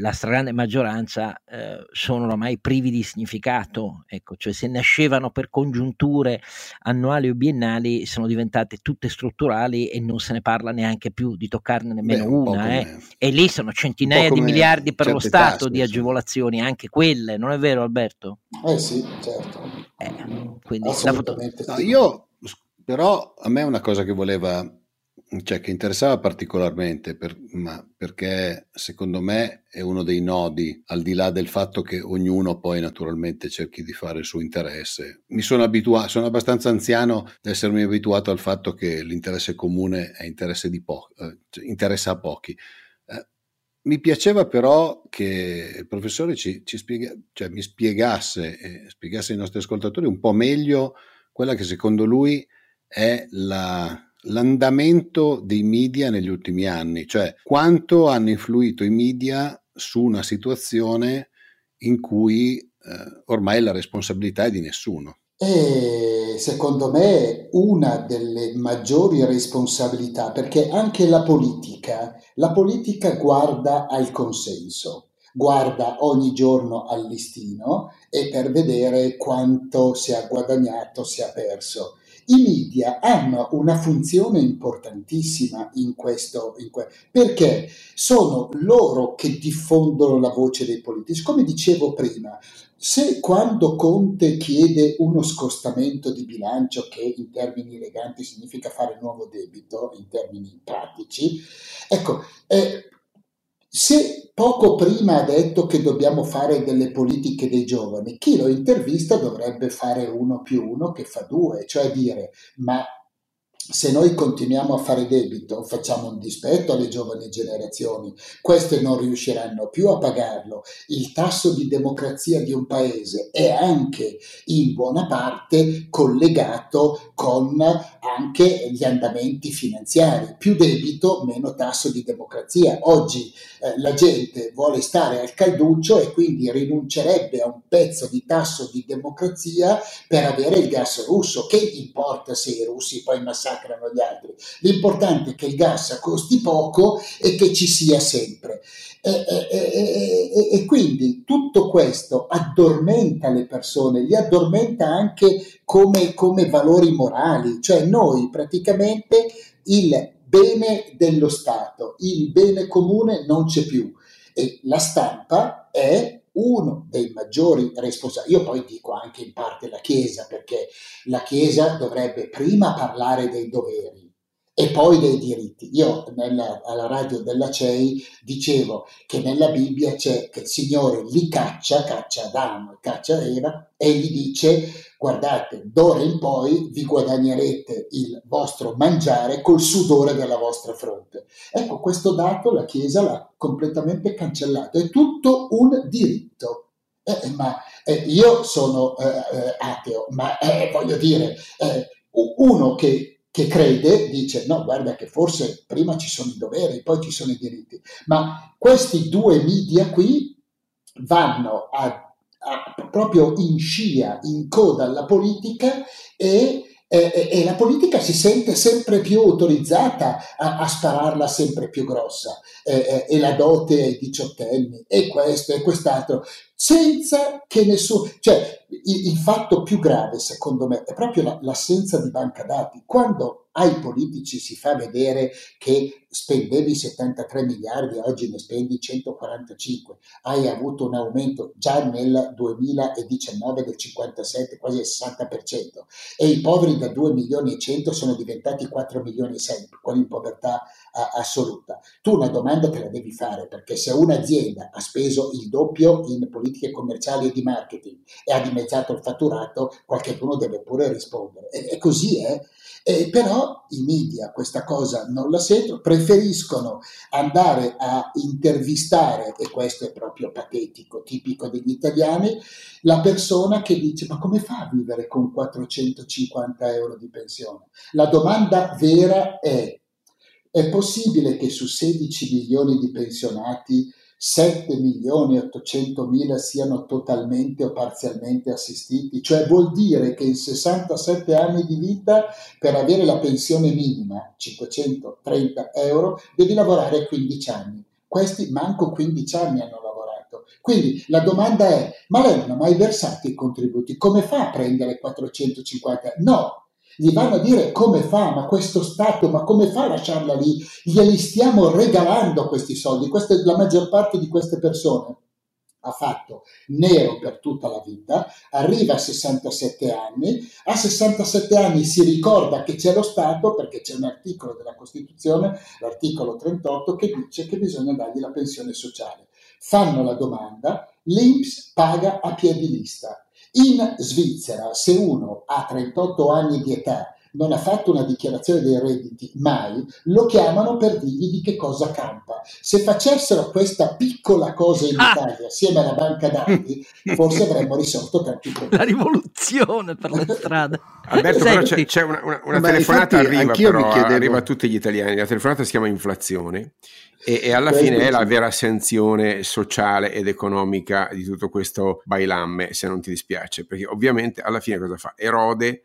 la stragrande maggioranza eh, sono ormai privi di significato, ecco, cioè se nascevano per congiunture annuali o biennali sono diventate tutte strutturali e non se ne parla neanche più di toccarne nemmeno Beh, un una come, eh. E lì sono centinaia di miliardi per lo Stato tasche, di agevolazioni, sì. Anche quelle, non è vero Alberto? Eh sì, certo, eh, quindi assolutamente la foto... no, io Però a me è una cosa che voleva, cioè che interessava particolarmente, per, ma perché secondo me è uno dei nodi, al di là del fatto che ognuno poi naturalmente cerchi di fare il suo interesse. Mi sono abituato, sono abbastanza anziano ad essermi abituato al fatto che l'interesse comune è interesse di po- eh, interessa a pochi. Eh, mi piaceva però che il professore ci, ci spiega, cioè mi spiegasse e eh, spiegasse ai nostri ascoltatori un po' meglio quella che secondo lui è la, l'andamento dei media negli ultimi anni, cioè quanto hanno influito i media su una situazione in cui eh, ormai la responsabilità è di nessuno. E secondo me una delle maggiori responsabilità, perché anche la politica, la politica guarda al consenso, guarda ogni giorno al listino e per vedere quanto si è guadagnato, si è perso. I media hanno una funzione importantissima in questo, in que- perché sono loro che diffondono la voce dei politici. Come dicevo prima, se quando Conte chiede uno scostamento di bilancio, che in termini eleganti significa fare nuovo debito, in termini pratici, ecco, eh, se poco prima ha detto che dobbiamo fare delle politiche dei giovani, chi lo intervista dovrebbe fare uno più uno che fa due, cioè dire, ma se noi continuiamo a fare debito facciamo un dispetto alle giovani generazioni, queste non riusciranno più a pagarlo, il tasso di democrazia di un paese è anche in buona parte collegato con anche gli andamenti finanziari, più debito meno tasso di democrazia, oggi eh, la gente vuole stare al calduccio e quindi rinuncerebbe a un pezzo di tasso di democrazia per avere il gas russo, che importa se i russi poi massacrano gli altri, l'importante è che il gas costi poco e che ci sia sempre e, e, e, e quindi tutto questo addormenta le persone, li addormenta anche come, come valori morali, cioè noi praticamente il bene dello Stato, il bene comune non c'è più e la stampa è uno dei maggiori responsabili, io poi dico anche in parte la Chiesa, perché la Chiesa dovrebbe prima parlare dei doveri e poi dei diritti. Io nella, alla radio della C E I dicevo che nella Bibbia c'è che il Signore li caccia, caccia Adamo, caccia Eva, e gli dice: guardate, d'ora in poi vi guadagnerete il vostro mangiare col sudore della vostra fronte. Ecco, questo dato la Chiesa l'ha completamente cancellato, è tutto un diritto. Eh, ma eh, io sono eh, ateo, ma eh, voglio dire, eh, uno che... che crede, dice no, guarda che forse prima ci sono i doveri, poi ci sono i diritti, ma questi due media qui vanno a, a, proprio in scia, in coda alla politica e, e, e la politica si sente sempre più autorizzata a, a spararla sempre più grossa, e, e la dote ai diciottenni, e questo e quest'altro, senza che nessuno... Cioè, il, il fatto più grave, secondo me, è proprio la, l'assenza di banca dati. Quando ai politici si fa vedere che spendevi settantatré miliardi, oggi ne spendi centoquarantacinque, hai avuto un aumento già nel duemiladiciannove del cinquantasette, quasi il sessanta per cento, e i poveri da due milioni e cento sono diventati quattro milioni e sei, quelli in povertà a, assoluta. Tu una domanda te la devi fare, perché se un'azienda ha speso il doppio in politica commerciali e di marketing e ha dimezzato il fatturato, qualcuno deve pure rispondere. E, e così è. E però i media questa cosa non la sentono, preferiscono andare a intervistare, e questo è proprio patetico, tipico degli italiani, la persona che dice: ma come fa a vivere con quattrocentocinquanta euro di pensione? La domanda vera è: è possibile che su sedici milioni di pensionati sette milioni ottocentomila siano totalmente o parzialmente assistiti? Cioè vuol dire che in sessantasette anni di vita, per avere la pensione minima, cinquecentotrenta euro, devi lavorare quindici anni. Questi manco quindici anni hanno lavorato. Quindi la domanda è: ma lei non ha mai versato i contributi, come fa a prendere quattrocentocinquanta? No! Gli vanno a dire: come fa, ma questo Stato, ma come fa a lasciarla lì? Glieli stiamo regalando questi soldi. Questa, la maggior parte di queste persone ha fatto nero per tutta la vita, arriva a sessantasette anni, a sessantasette anni si ricorda che c'è lo Stato, perché c'è un articolo della Costituzione, l'articolo trentotto, che dice che bisogna dargli la pensione sociale. Fanno la domanda, l'I N P S paga a piedi lista. In Svizzera, se uno ha trentotto anni di età, non ha fatto una dichiarazione dei redditi mai, lo chiamano per dirgli di che cosa campa. Se facessero questa piccola cosa in ah. Italia, assieme alla banca dati, forse avremmo risolto tanti problemi. La rivoluzione per le strade. Alberto, senti, però c'è, c'è una, una, una telefonata, arriva, però, arriva a tutti gli italiani. La telefonata si chiama inflazione e, e alla fine è la vera sanzione sociale ed economica di tutto questo bailamme, se non ti dispiace, perché ovviamente alla fine cosa fa? Erode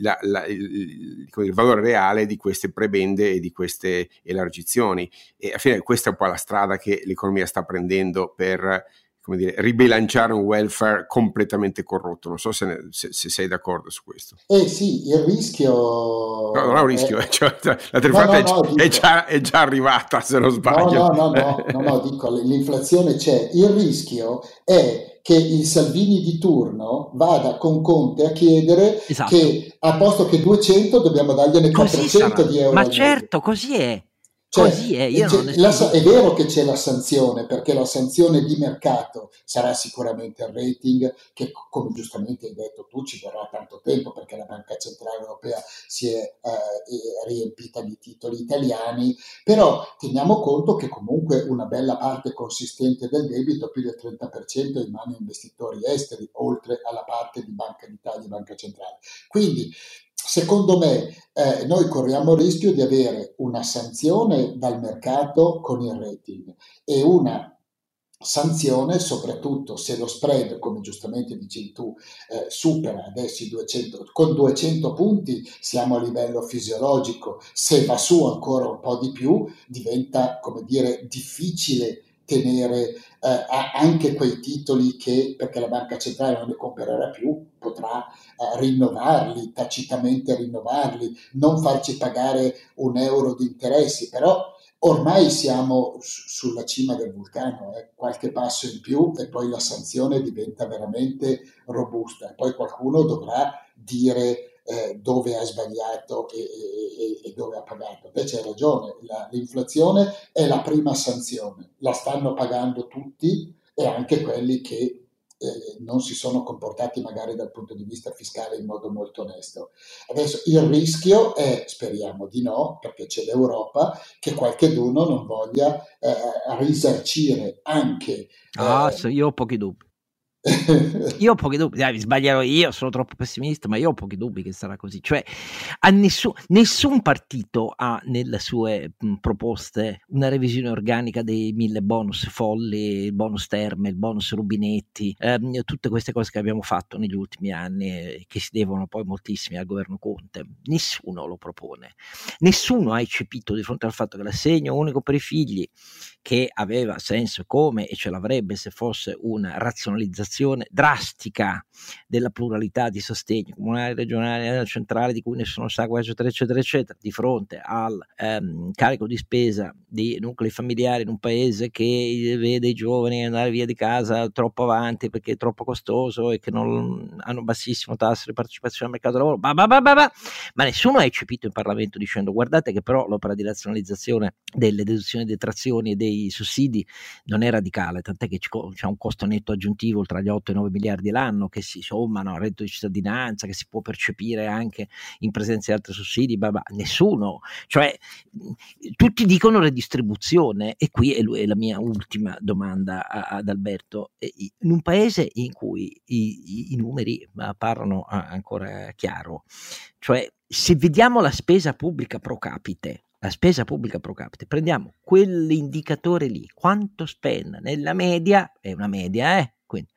La, la, il, il valore reale di queste prebende e di queste elargizioni, e alla fine questa è un po' la strada che l'economia sta prendendo per, come dire, ribilanciare un welfare completamente corrotto. Non so se, ne, se, se sei d'accordo su questo. Eh sì, il rischio... No, non è un rischio, eh, cioè, la telefonata no, no, no, è, è, già, è già arrivata, se non sbaglio. No, no, no, no, no, no dico, l'inflazione c'è. Il rischio è che il Salvini di turno vada con Conte a chiedere, esatto, che a posto che duecento dobbiamo dargliene quattrocento di euro. Ma certo, così è. Cioè, Così è, io non la, è vero che c'è la sanzione, perché la sanzione di mercato sarà sicuramente il rating, che come giustamente hai detto tu ci vorrà tanto tempo, perché la Banca Centrale Europea si è eh, riempita di titoli italiani, però teniamo conto che comunque una bella parte consistente del debito, più del trenta per cento, è in mano a investitori esteri, oltre alla parte di Banca d'Italia e Banca Centrale. Quindi secondo me eh, noi corriamo il rischio di avere una sanzione dal mercato con il rating e una sanzione soprattutto se lo spread, come giustamente dici tu, eh, supera adesso i duecento, con duecento punti siamo a livello fisiologico, se va su ancora un po' di più diventa, come dire, difficile tenere eh, anche quei titoli che, perché la banca centrale non li comprerà più, potrà eh, rinnovarli, tacitamente rinnovarli, non farci pagare un euro di interessi, però Ormai siamo sulla cima del vulcano, eh? Qualche passo in più e poi la sanzione diventa veramente robusta. Poi qualcuno dovrà dire eh, dove ha sbagliato e, e, e dove ha pagato. Beh, c'è ragione, la, l'inflazione è la prima sanzione, la stanno pagando tutti e anche quelli che eh, non si sono comportati magari dal punto di vista fiscale in modo molto onesto. Adesso il rischio è, speriamo di no, perché c'è l'Europa, che qualcheduno non voglia eh, risarcire anche... Ah, eh, io ho pochi dubbi. Io ho pochi dubbi, dai, mi sbaglierò io, sono troppo pessimista, ma io ho pochi dubbi che sarà così. Cioè, a nessun, nessun partito ha nelle sue mh, proposte una revisione organica dei mille bonus folli, il bonus terme, il bonus rubinetti, ehm, tutte queste cose che abbiamo fatto negli ultimi anni eh, che si devono poi moltissimi al governo Conte. Nessuno lo propone, nessuno ha eccepito di fronte al fatto che l'assegno unico per i figli, che aveva senso come e ce l'avrebbe se fosse una razionalizzazione drastica della pluralità di sostegni comunali, regionali, centrali, di cui nessuno sa, eccetera, eccetera, eccetera, di fronte al ehm, carico di spesa di nuclei familiari in un paese che vede i giovani andare via di casa troppo avanti perché è troppo costoso e che non hanno bassissimo tasso di partecipazione al mercato del lavoro, bah, bah, bah, bah, bah. Ma nessuno ha eccepito in Parlamento dicendo: guardate che però l'opera di razionalizzazione delle deduzioni, detrazioni e dei sussidi non è radicale, tant'è che c'è un costo netto aggiuntivo tra gli otto e nove miliardi l'anno che si sommano al reddito di cittadinanza, che si può percepire anche in presenza di altri sussidi, bah bah. Nessuno, cioè tutti dicono redistribuzione, e qui è la mia ultima domanda ad Alberto. In un paese in cui i, i, i numeri parlano ancora chiaro, cioè se vediamo la spesa pubblica pro capite, la spesa pubblica pro capite, prendiamo quell'indicatore lì, quanto spende nella media, è una media eh quindi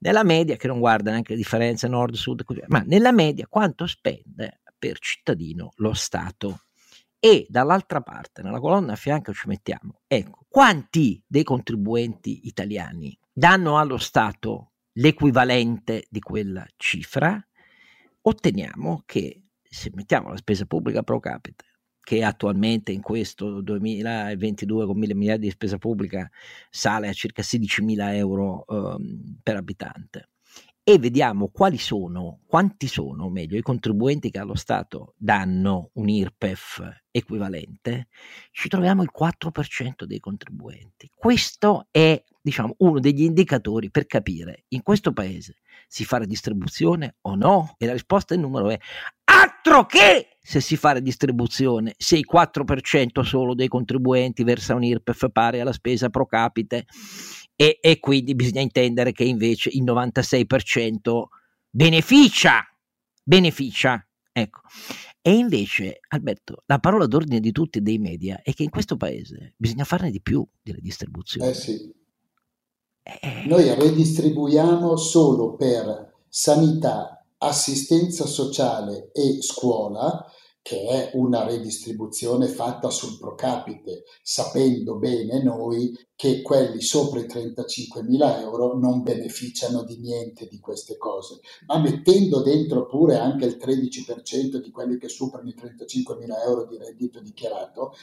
nella media, che non guarda neanche le differenze nord-sud, ma nella media quanto spende per cittadino lo Stato. E dall'altra parte, nella colonna a fianco ci mettiamo, ecco, quanti dei contribuenti italiani danno allo Stato l'equivalente di quella cifra, otteniamo che se mettiamo la spesa pubblica pro capite, che attualmente in questo duemilaventidue con mille miliardi di spesa pubblica sale a circa sedicimila euro um, per abitante, e vediamo quali sono, quanti sono, meglio, i contribuenti che allo Stato danno un I R P E F equivalente, ci troviamo il quattro per cento dei contribuenti. Questo è, diciamo, uno degli indicatori per capire in questo paese si fa redistribuzione o no, e la risposta del numero è altro che se si fa redistribuzione, se il quattro per cento solo dei contribuenti versa un I R P E F pari alla spesa pro capite, e, e quindi bisogna intendere che invece il novantasei per cento beneficia, beneficia, ecco. E invece, Alberto, la parola d'ordine di tutti e dei media è che in questo paese bisogna farne di più di redistribuzione. Eh sì. Eh. Noi redistribuiamo solo per sanità, assistenza sociale e scuola, che è una redistribuzione fatta sul pro capite, sapendo bene noi che quelli sopra i trentacinquemila euro non beneficiano di niente di queste cose, ma mettendo dentro pure anche il tredici per cento di quelli che superano i trentacinquemila euro di reddito dichiarato,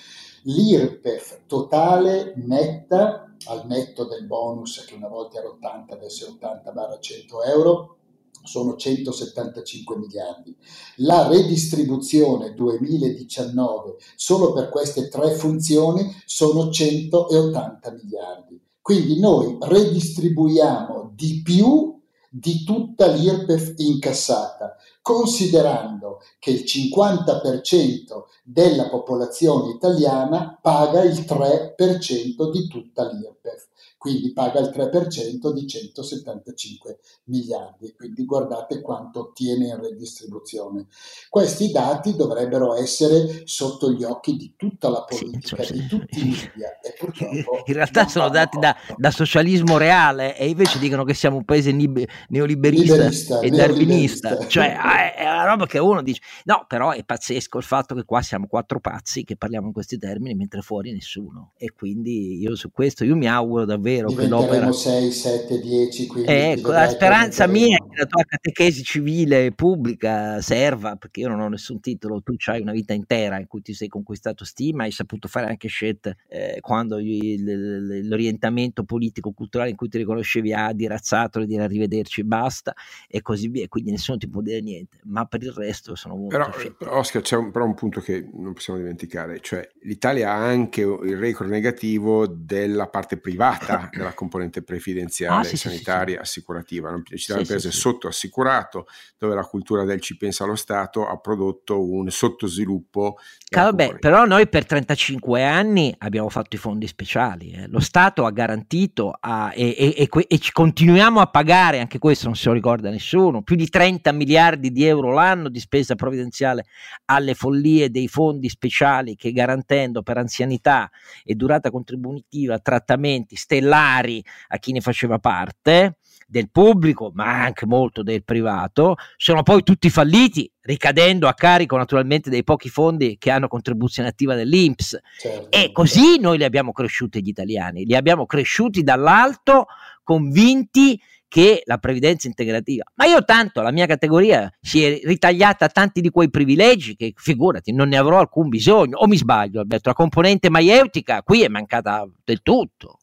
l'I R P E F totale netta, al netto del bonus che una volta era ottanta, adesso è ottanta barra cento euro, sono centosettantacinque miliardi. La redistribuzione duemiladiciannove solo per queste tre funzioni sono centottanta miliardi. Quindi noi redistribuiamo di più di tutta l'I R P E F incassata, considerando che il cinquanta per cento della popolazione italiana paga il tre per cento di tutta l'I R P E F, quindi paga il tre per cento di centosettantacinque miliardi, quindi guardate quanto ottiene in redistribuzione. Questi dati dovrebbero essere sotto gli occhi di tutta la politica, sì, di tutti i media, e purtroppo in realtà sono dati da, da socialismo reale, e invece dicono che siamo un paese nib- neoliberista, liberista, e neoliberista, darwinista, cioè è una roba che uno dice no, però è pazzesco il fatto che qua siamo quattro pazzi che parliamo in questi termini mentre fuori nessuno. E quindi io su questo, io mi auguro davvero quell'opera. sei, sette, dieci, quindici Ecco, la speranza mia è che la tua catechesi civile pubblica serva, perché io non ho nessun titolo, tu c'hai una vita intera in cui ti sei conquistato stima, hai saputo fare anche scelte eh, quando il, il, l'orientamento politico-culturale in cui ti riconoscevi ha dirazzato di dire arrivederci e basta e così via, quindi nessuno ti può dire niente, ma per il resto sono molto però, Oscar, c'è un, però un punto che non possiamo dimenticare, cioè l'Italia ha anche il record negativo della parte privata della componente previdenziale, ah, sì, sanitaria, sì, sì, assicurativa, non, ci sono sì, imprese sì, sottoassicurato, dove la cultura del ci pensa lo Stato ha prodotto un sottosviluppo. Vabbè, però noi per trentacinque anni abbiamo fatto i fondi speciali, eh. Lo Stato ha garantito a, e, e, e, e ci continuiamo a pagare, anche questo non se lo ricorda nessuno, più di trenta miliardi di euro l'anno di spesa provvidenziale alle follie dei fondi speciali che, garantendo per anzianità e durata contributiva trattamenti stellari a chi ne faceva parte, del pubblico ma anche molto del privato, sono poi tutti falliti, ricadendo a carico naturalmente dei pochi fondi che hanno contribuzione attiva dell'INPS, certo, e così certo. Noi li abbiamo cresciuti gli italiani, li abbiamo cresciuti dall'alto convinti che la previdenza integrativa, ma io tanto la mia categoria si è ritagliata tanti di quei privilegi che figurati non ne avrò alcun bisogno, o mi sbaglio Alberto, la componente maieutica qui è mancata del tutto.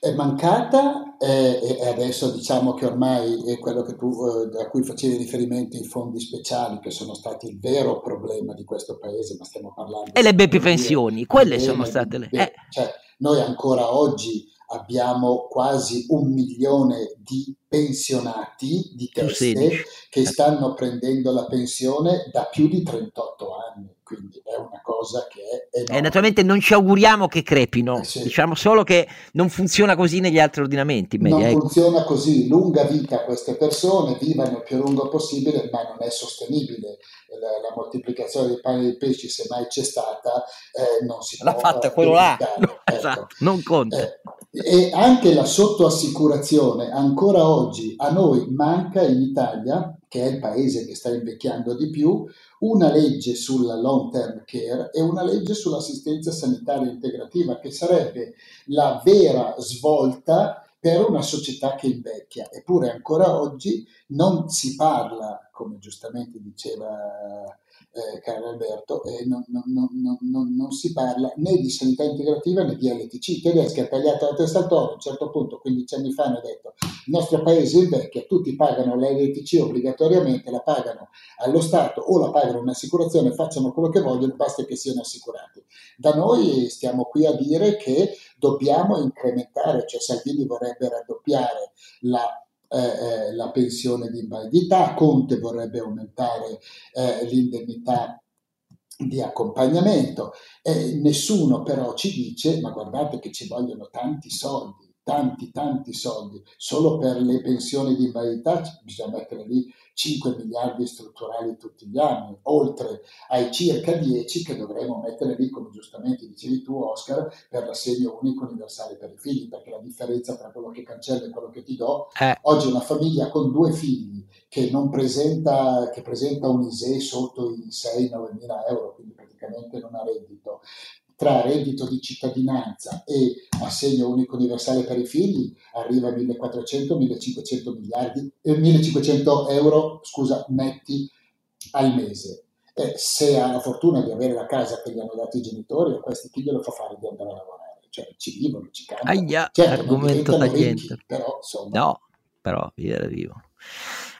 È mancata eh, e adesso diciamo che ormai è quello che tu, eh, a cui facevi riferimento, i fondi speciali che sono stati il vero problema di questo paese, ma stiamo parlando… E le B E P pensioni, quelle bene, sono state le… Eh. Cioè, noi ancora oggi abbiamo quasi un milione di pensionati di teste che stanno prendendo la pensione da più di trentotto anni. Quindi è una cosa che è eh, naturalmente non ci auguriamo che crepino, eh sì. Diciamo solo che non funziona così negli altri ordinamenti. Media, non ecco. funziona così, lunga vita a queste persone, vivano il più lungo possibile, ma non è sostenibile. La, la moltiplicazione dei pani e dei pesci, se mai c'è stata, eh, non si l'ha può… L'ha fatta quello là, no, ecco. Esatto, non conta. Eh, e anche la sottoassicurazione, ancora oggi a noi manca in Italia… che è il paese che sta invecchiando di più, una legge sulla long term care e una legge sull'assistenza sanitaria integrativa, che sarebbe la vera svolta per una società che invecchia. Eppure ancora oggi non si parla, come giustamente diceva eh, Carlo Alberto, eh, non, non, non, non, non si parla né di sanità integrativa né di L T C. I tedeschi hanno tagliato la testa al toro a un certo punto, quindici anni fa, hanno detto il nostro paese invecchia, tutti pagano la L T C obbligatoriamente, la pagano allo Stato o la pagano un'assicurazione, facciano quello che vogliono, basta che siano assicurati. Da noi stiamo qui a dire che dobbiamo incrementare, cioè Salvini vorrebbe raddoppiare la Eh, la pensione di invalidità, Conte vorrebbe aumentare eh, l'indennità di accompagnamento, eh, nessuno però ci dice, ma guardate che ci vogliono tanti soldi, tanti tanti soldi, solo per le pensioni di invalidità bisogna mettere lì cinque miliardi strutturali tutti gli anni, oltre ai circa dieci che dovremo mettere lì, come giustamente dicevi tu Oscar, per l'assegno unico universale per i figli, perché la differenza tra quello che cancello e quello che ti do, eh. Oggi una famiglia con due figli che non presenta, che presenta un I S E E sotto i sei nove mila euro, quindi praticamente non ha reddito, tra reddito di cittadinanza e assegno unico universale per i figli arriva a millequattrocento millecinquecento miliardi eh, millecinquecento euro scusa, netti al mese. Eh, se ha la fortuna di avere la casa che gli hanno dato i genitori, a questi chi glielo fa fare di andare a lavorare? Cioè ci vivono, ci cambiano. Aia, certo, argomento tagliente. Però insomma… No, però vivere vivo.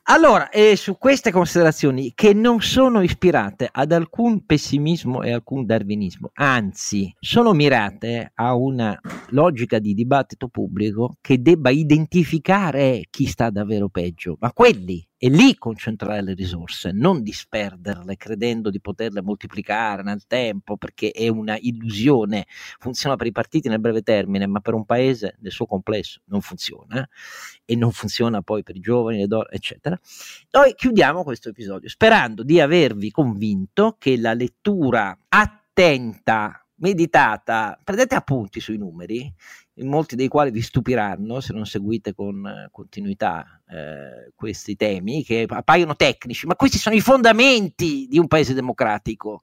Allora, eh, su queste considerazioni che non sono ispirate ad alcun pessimismo e alcun darwinismo, anzi sono mirate a una logica di dibattito pubblico che debba identificare chi sta davvero peggio, ma quelli, e lì concentrare le risorse, non disperderle credendo di poterle moltiplicare nel tempo, perché è una illusione, funziona per i partiti nel breve termine, ma per un paese nel suo complesso non funziona, e non funziona poi per i giovani, le donne, eccetera. Noi chiudiamo questo episodio sperando di avervi convinto che la lettura attenta, meditata, prendete appunti sui numeri, molti dei quali vi stupiranno se non seguite con continuità eh, questi temi che appaiono tecnici, ma questi sono i fondamenti di un paese democratico,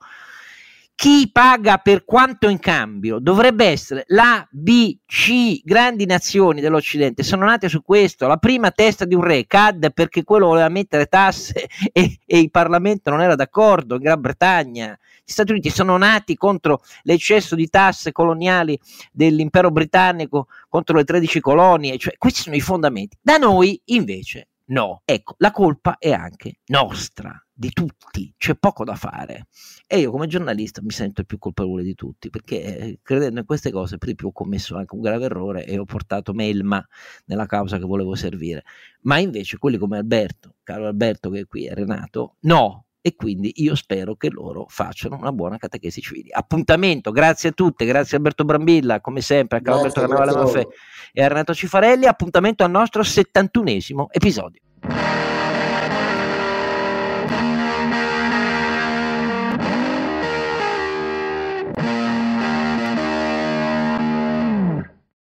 chi paga per quanto in cambio dovrebbe essere la B C, grandi nazioni dell'Occidente sono nate su questo. La prima testa di un re cadde perché quello voleva mettere tasse e, e il Parlamento non era d'accordo. In Gran Bretagna, gli Stati Uniti sono nati contro l'eccesso di tasse coloniali dell'impero britannico contro le tredici colonie, cioè questi sono i fondamenti. Da noi invece no. Ecco, la colpa è anche nostra, di tutti, c'è poco da fare. E io come giornalista mi sento più colpevole di tutti, perché eh, credendo in queste cose per di più ho commesso anche un grave errore e ho portato melma nella causa che volevo servire. Ma invece quelli come Alberto, Carlo Alberto che è qui, è Renato, no. E quindi io spero che loro facciano una buona catechesi civile. Appuntamento, grazie a tutte, grazie Alberto Brambilla, come sempre, a Carlo Alberto Carnevale Maffè e a Renato Cifarelli, appuntamento al nostro settantunesimo episodio.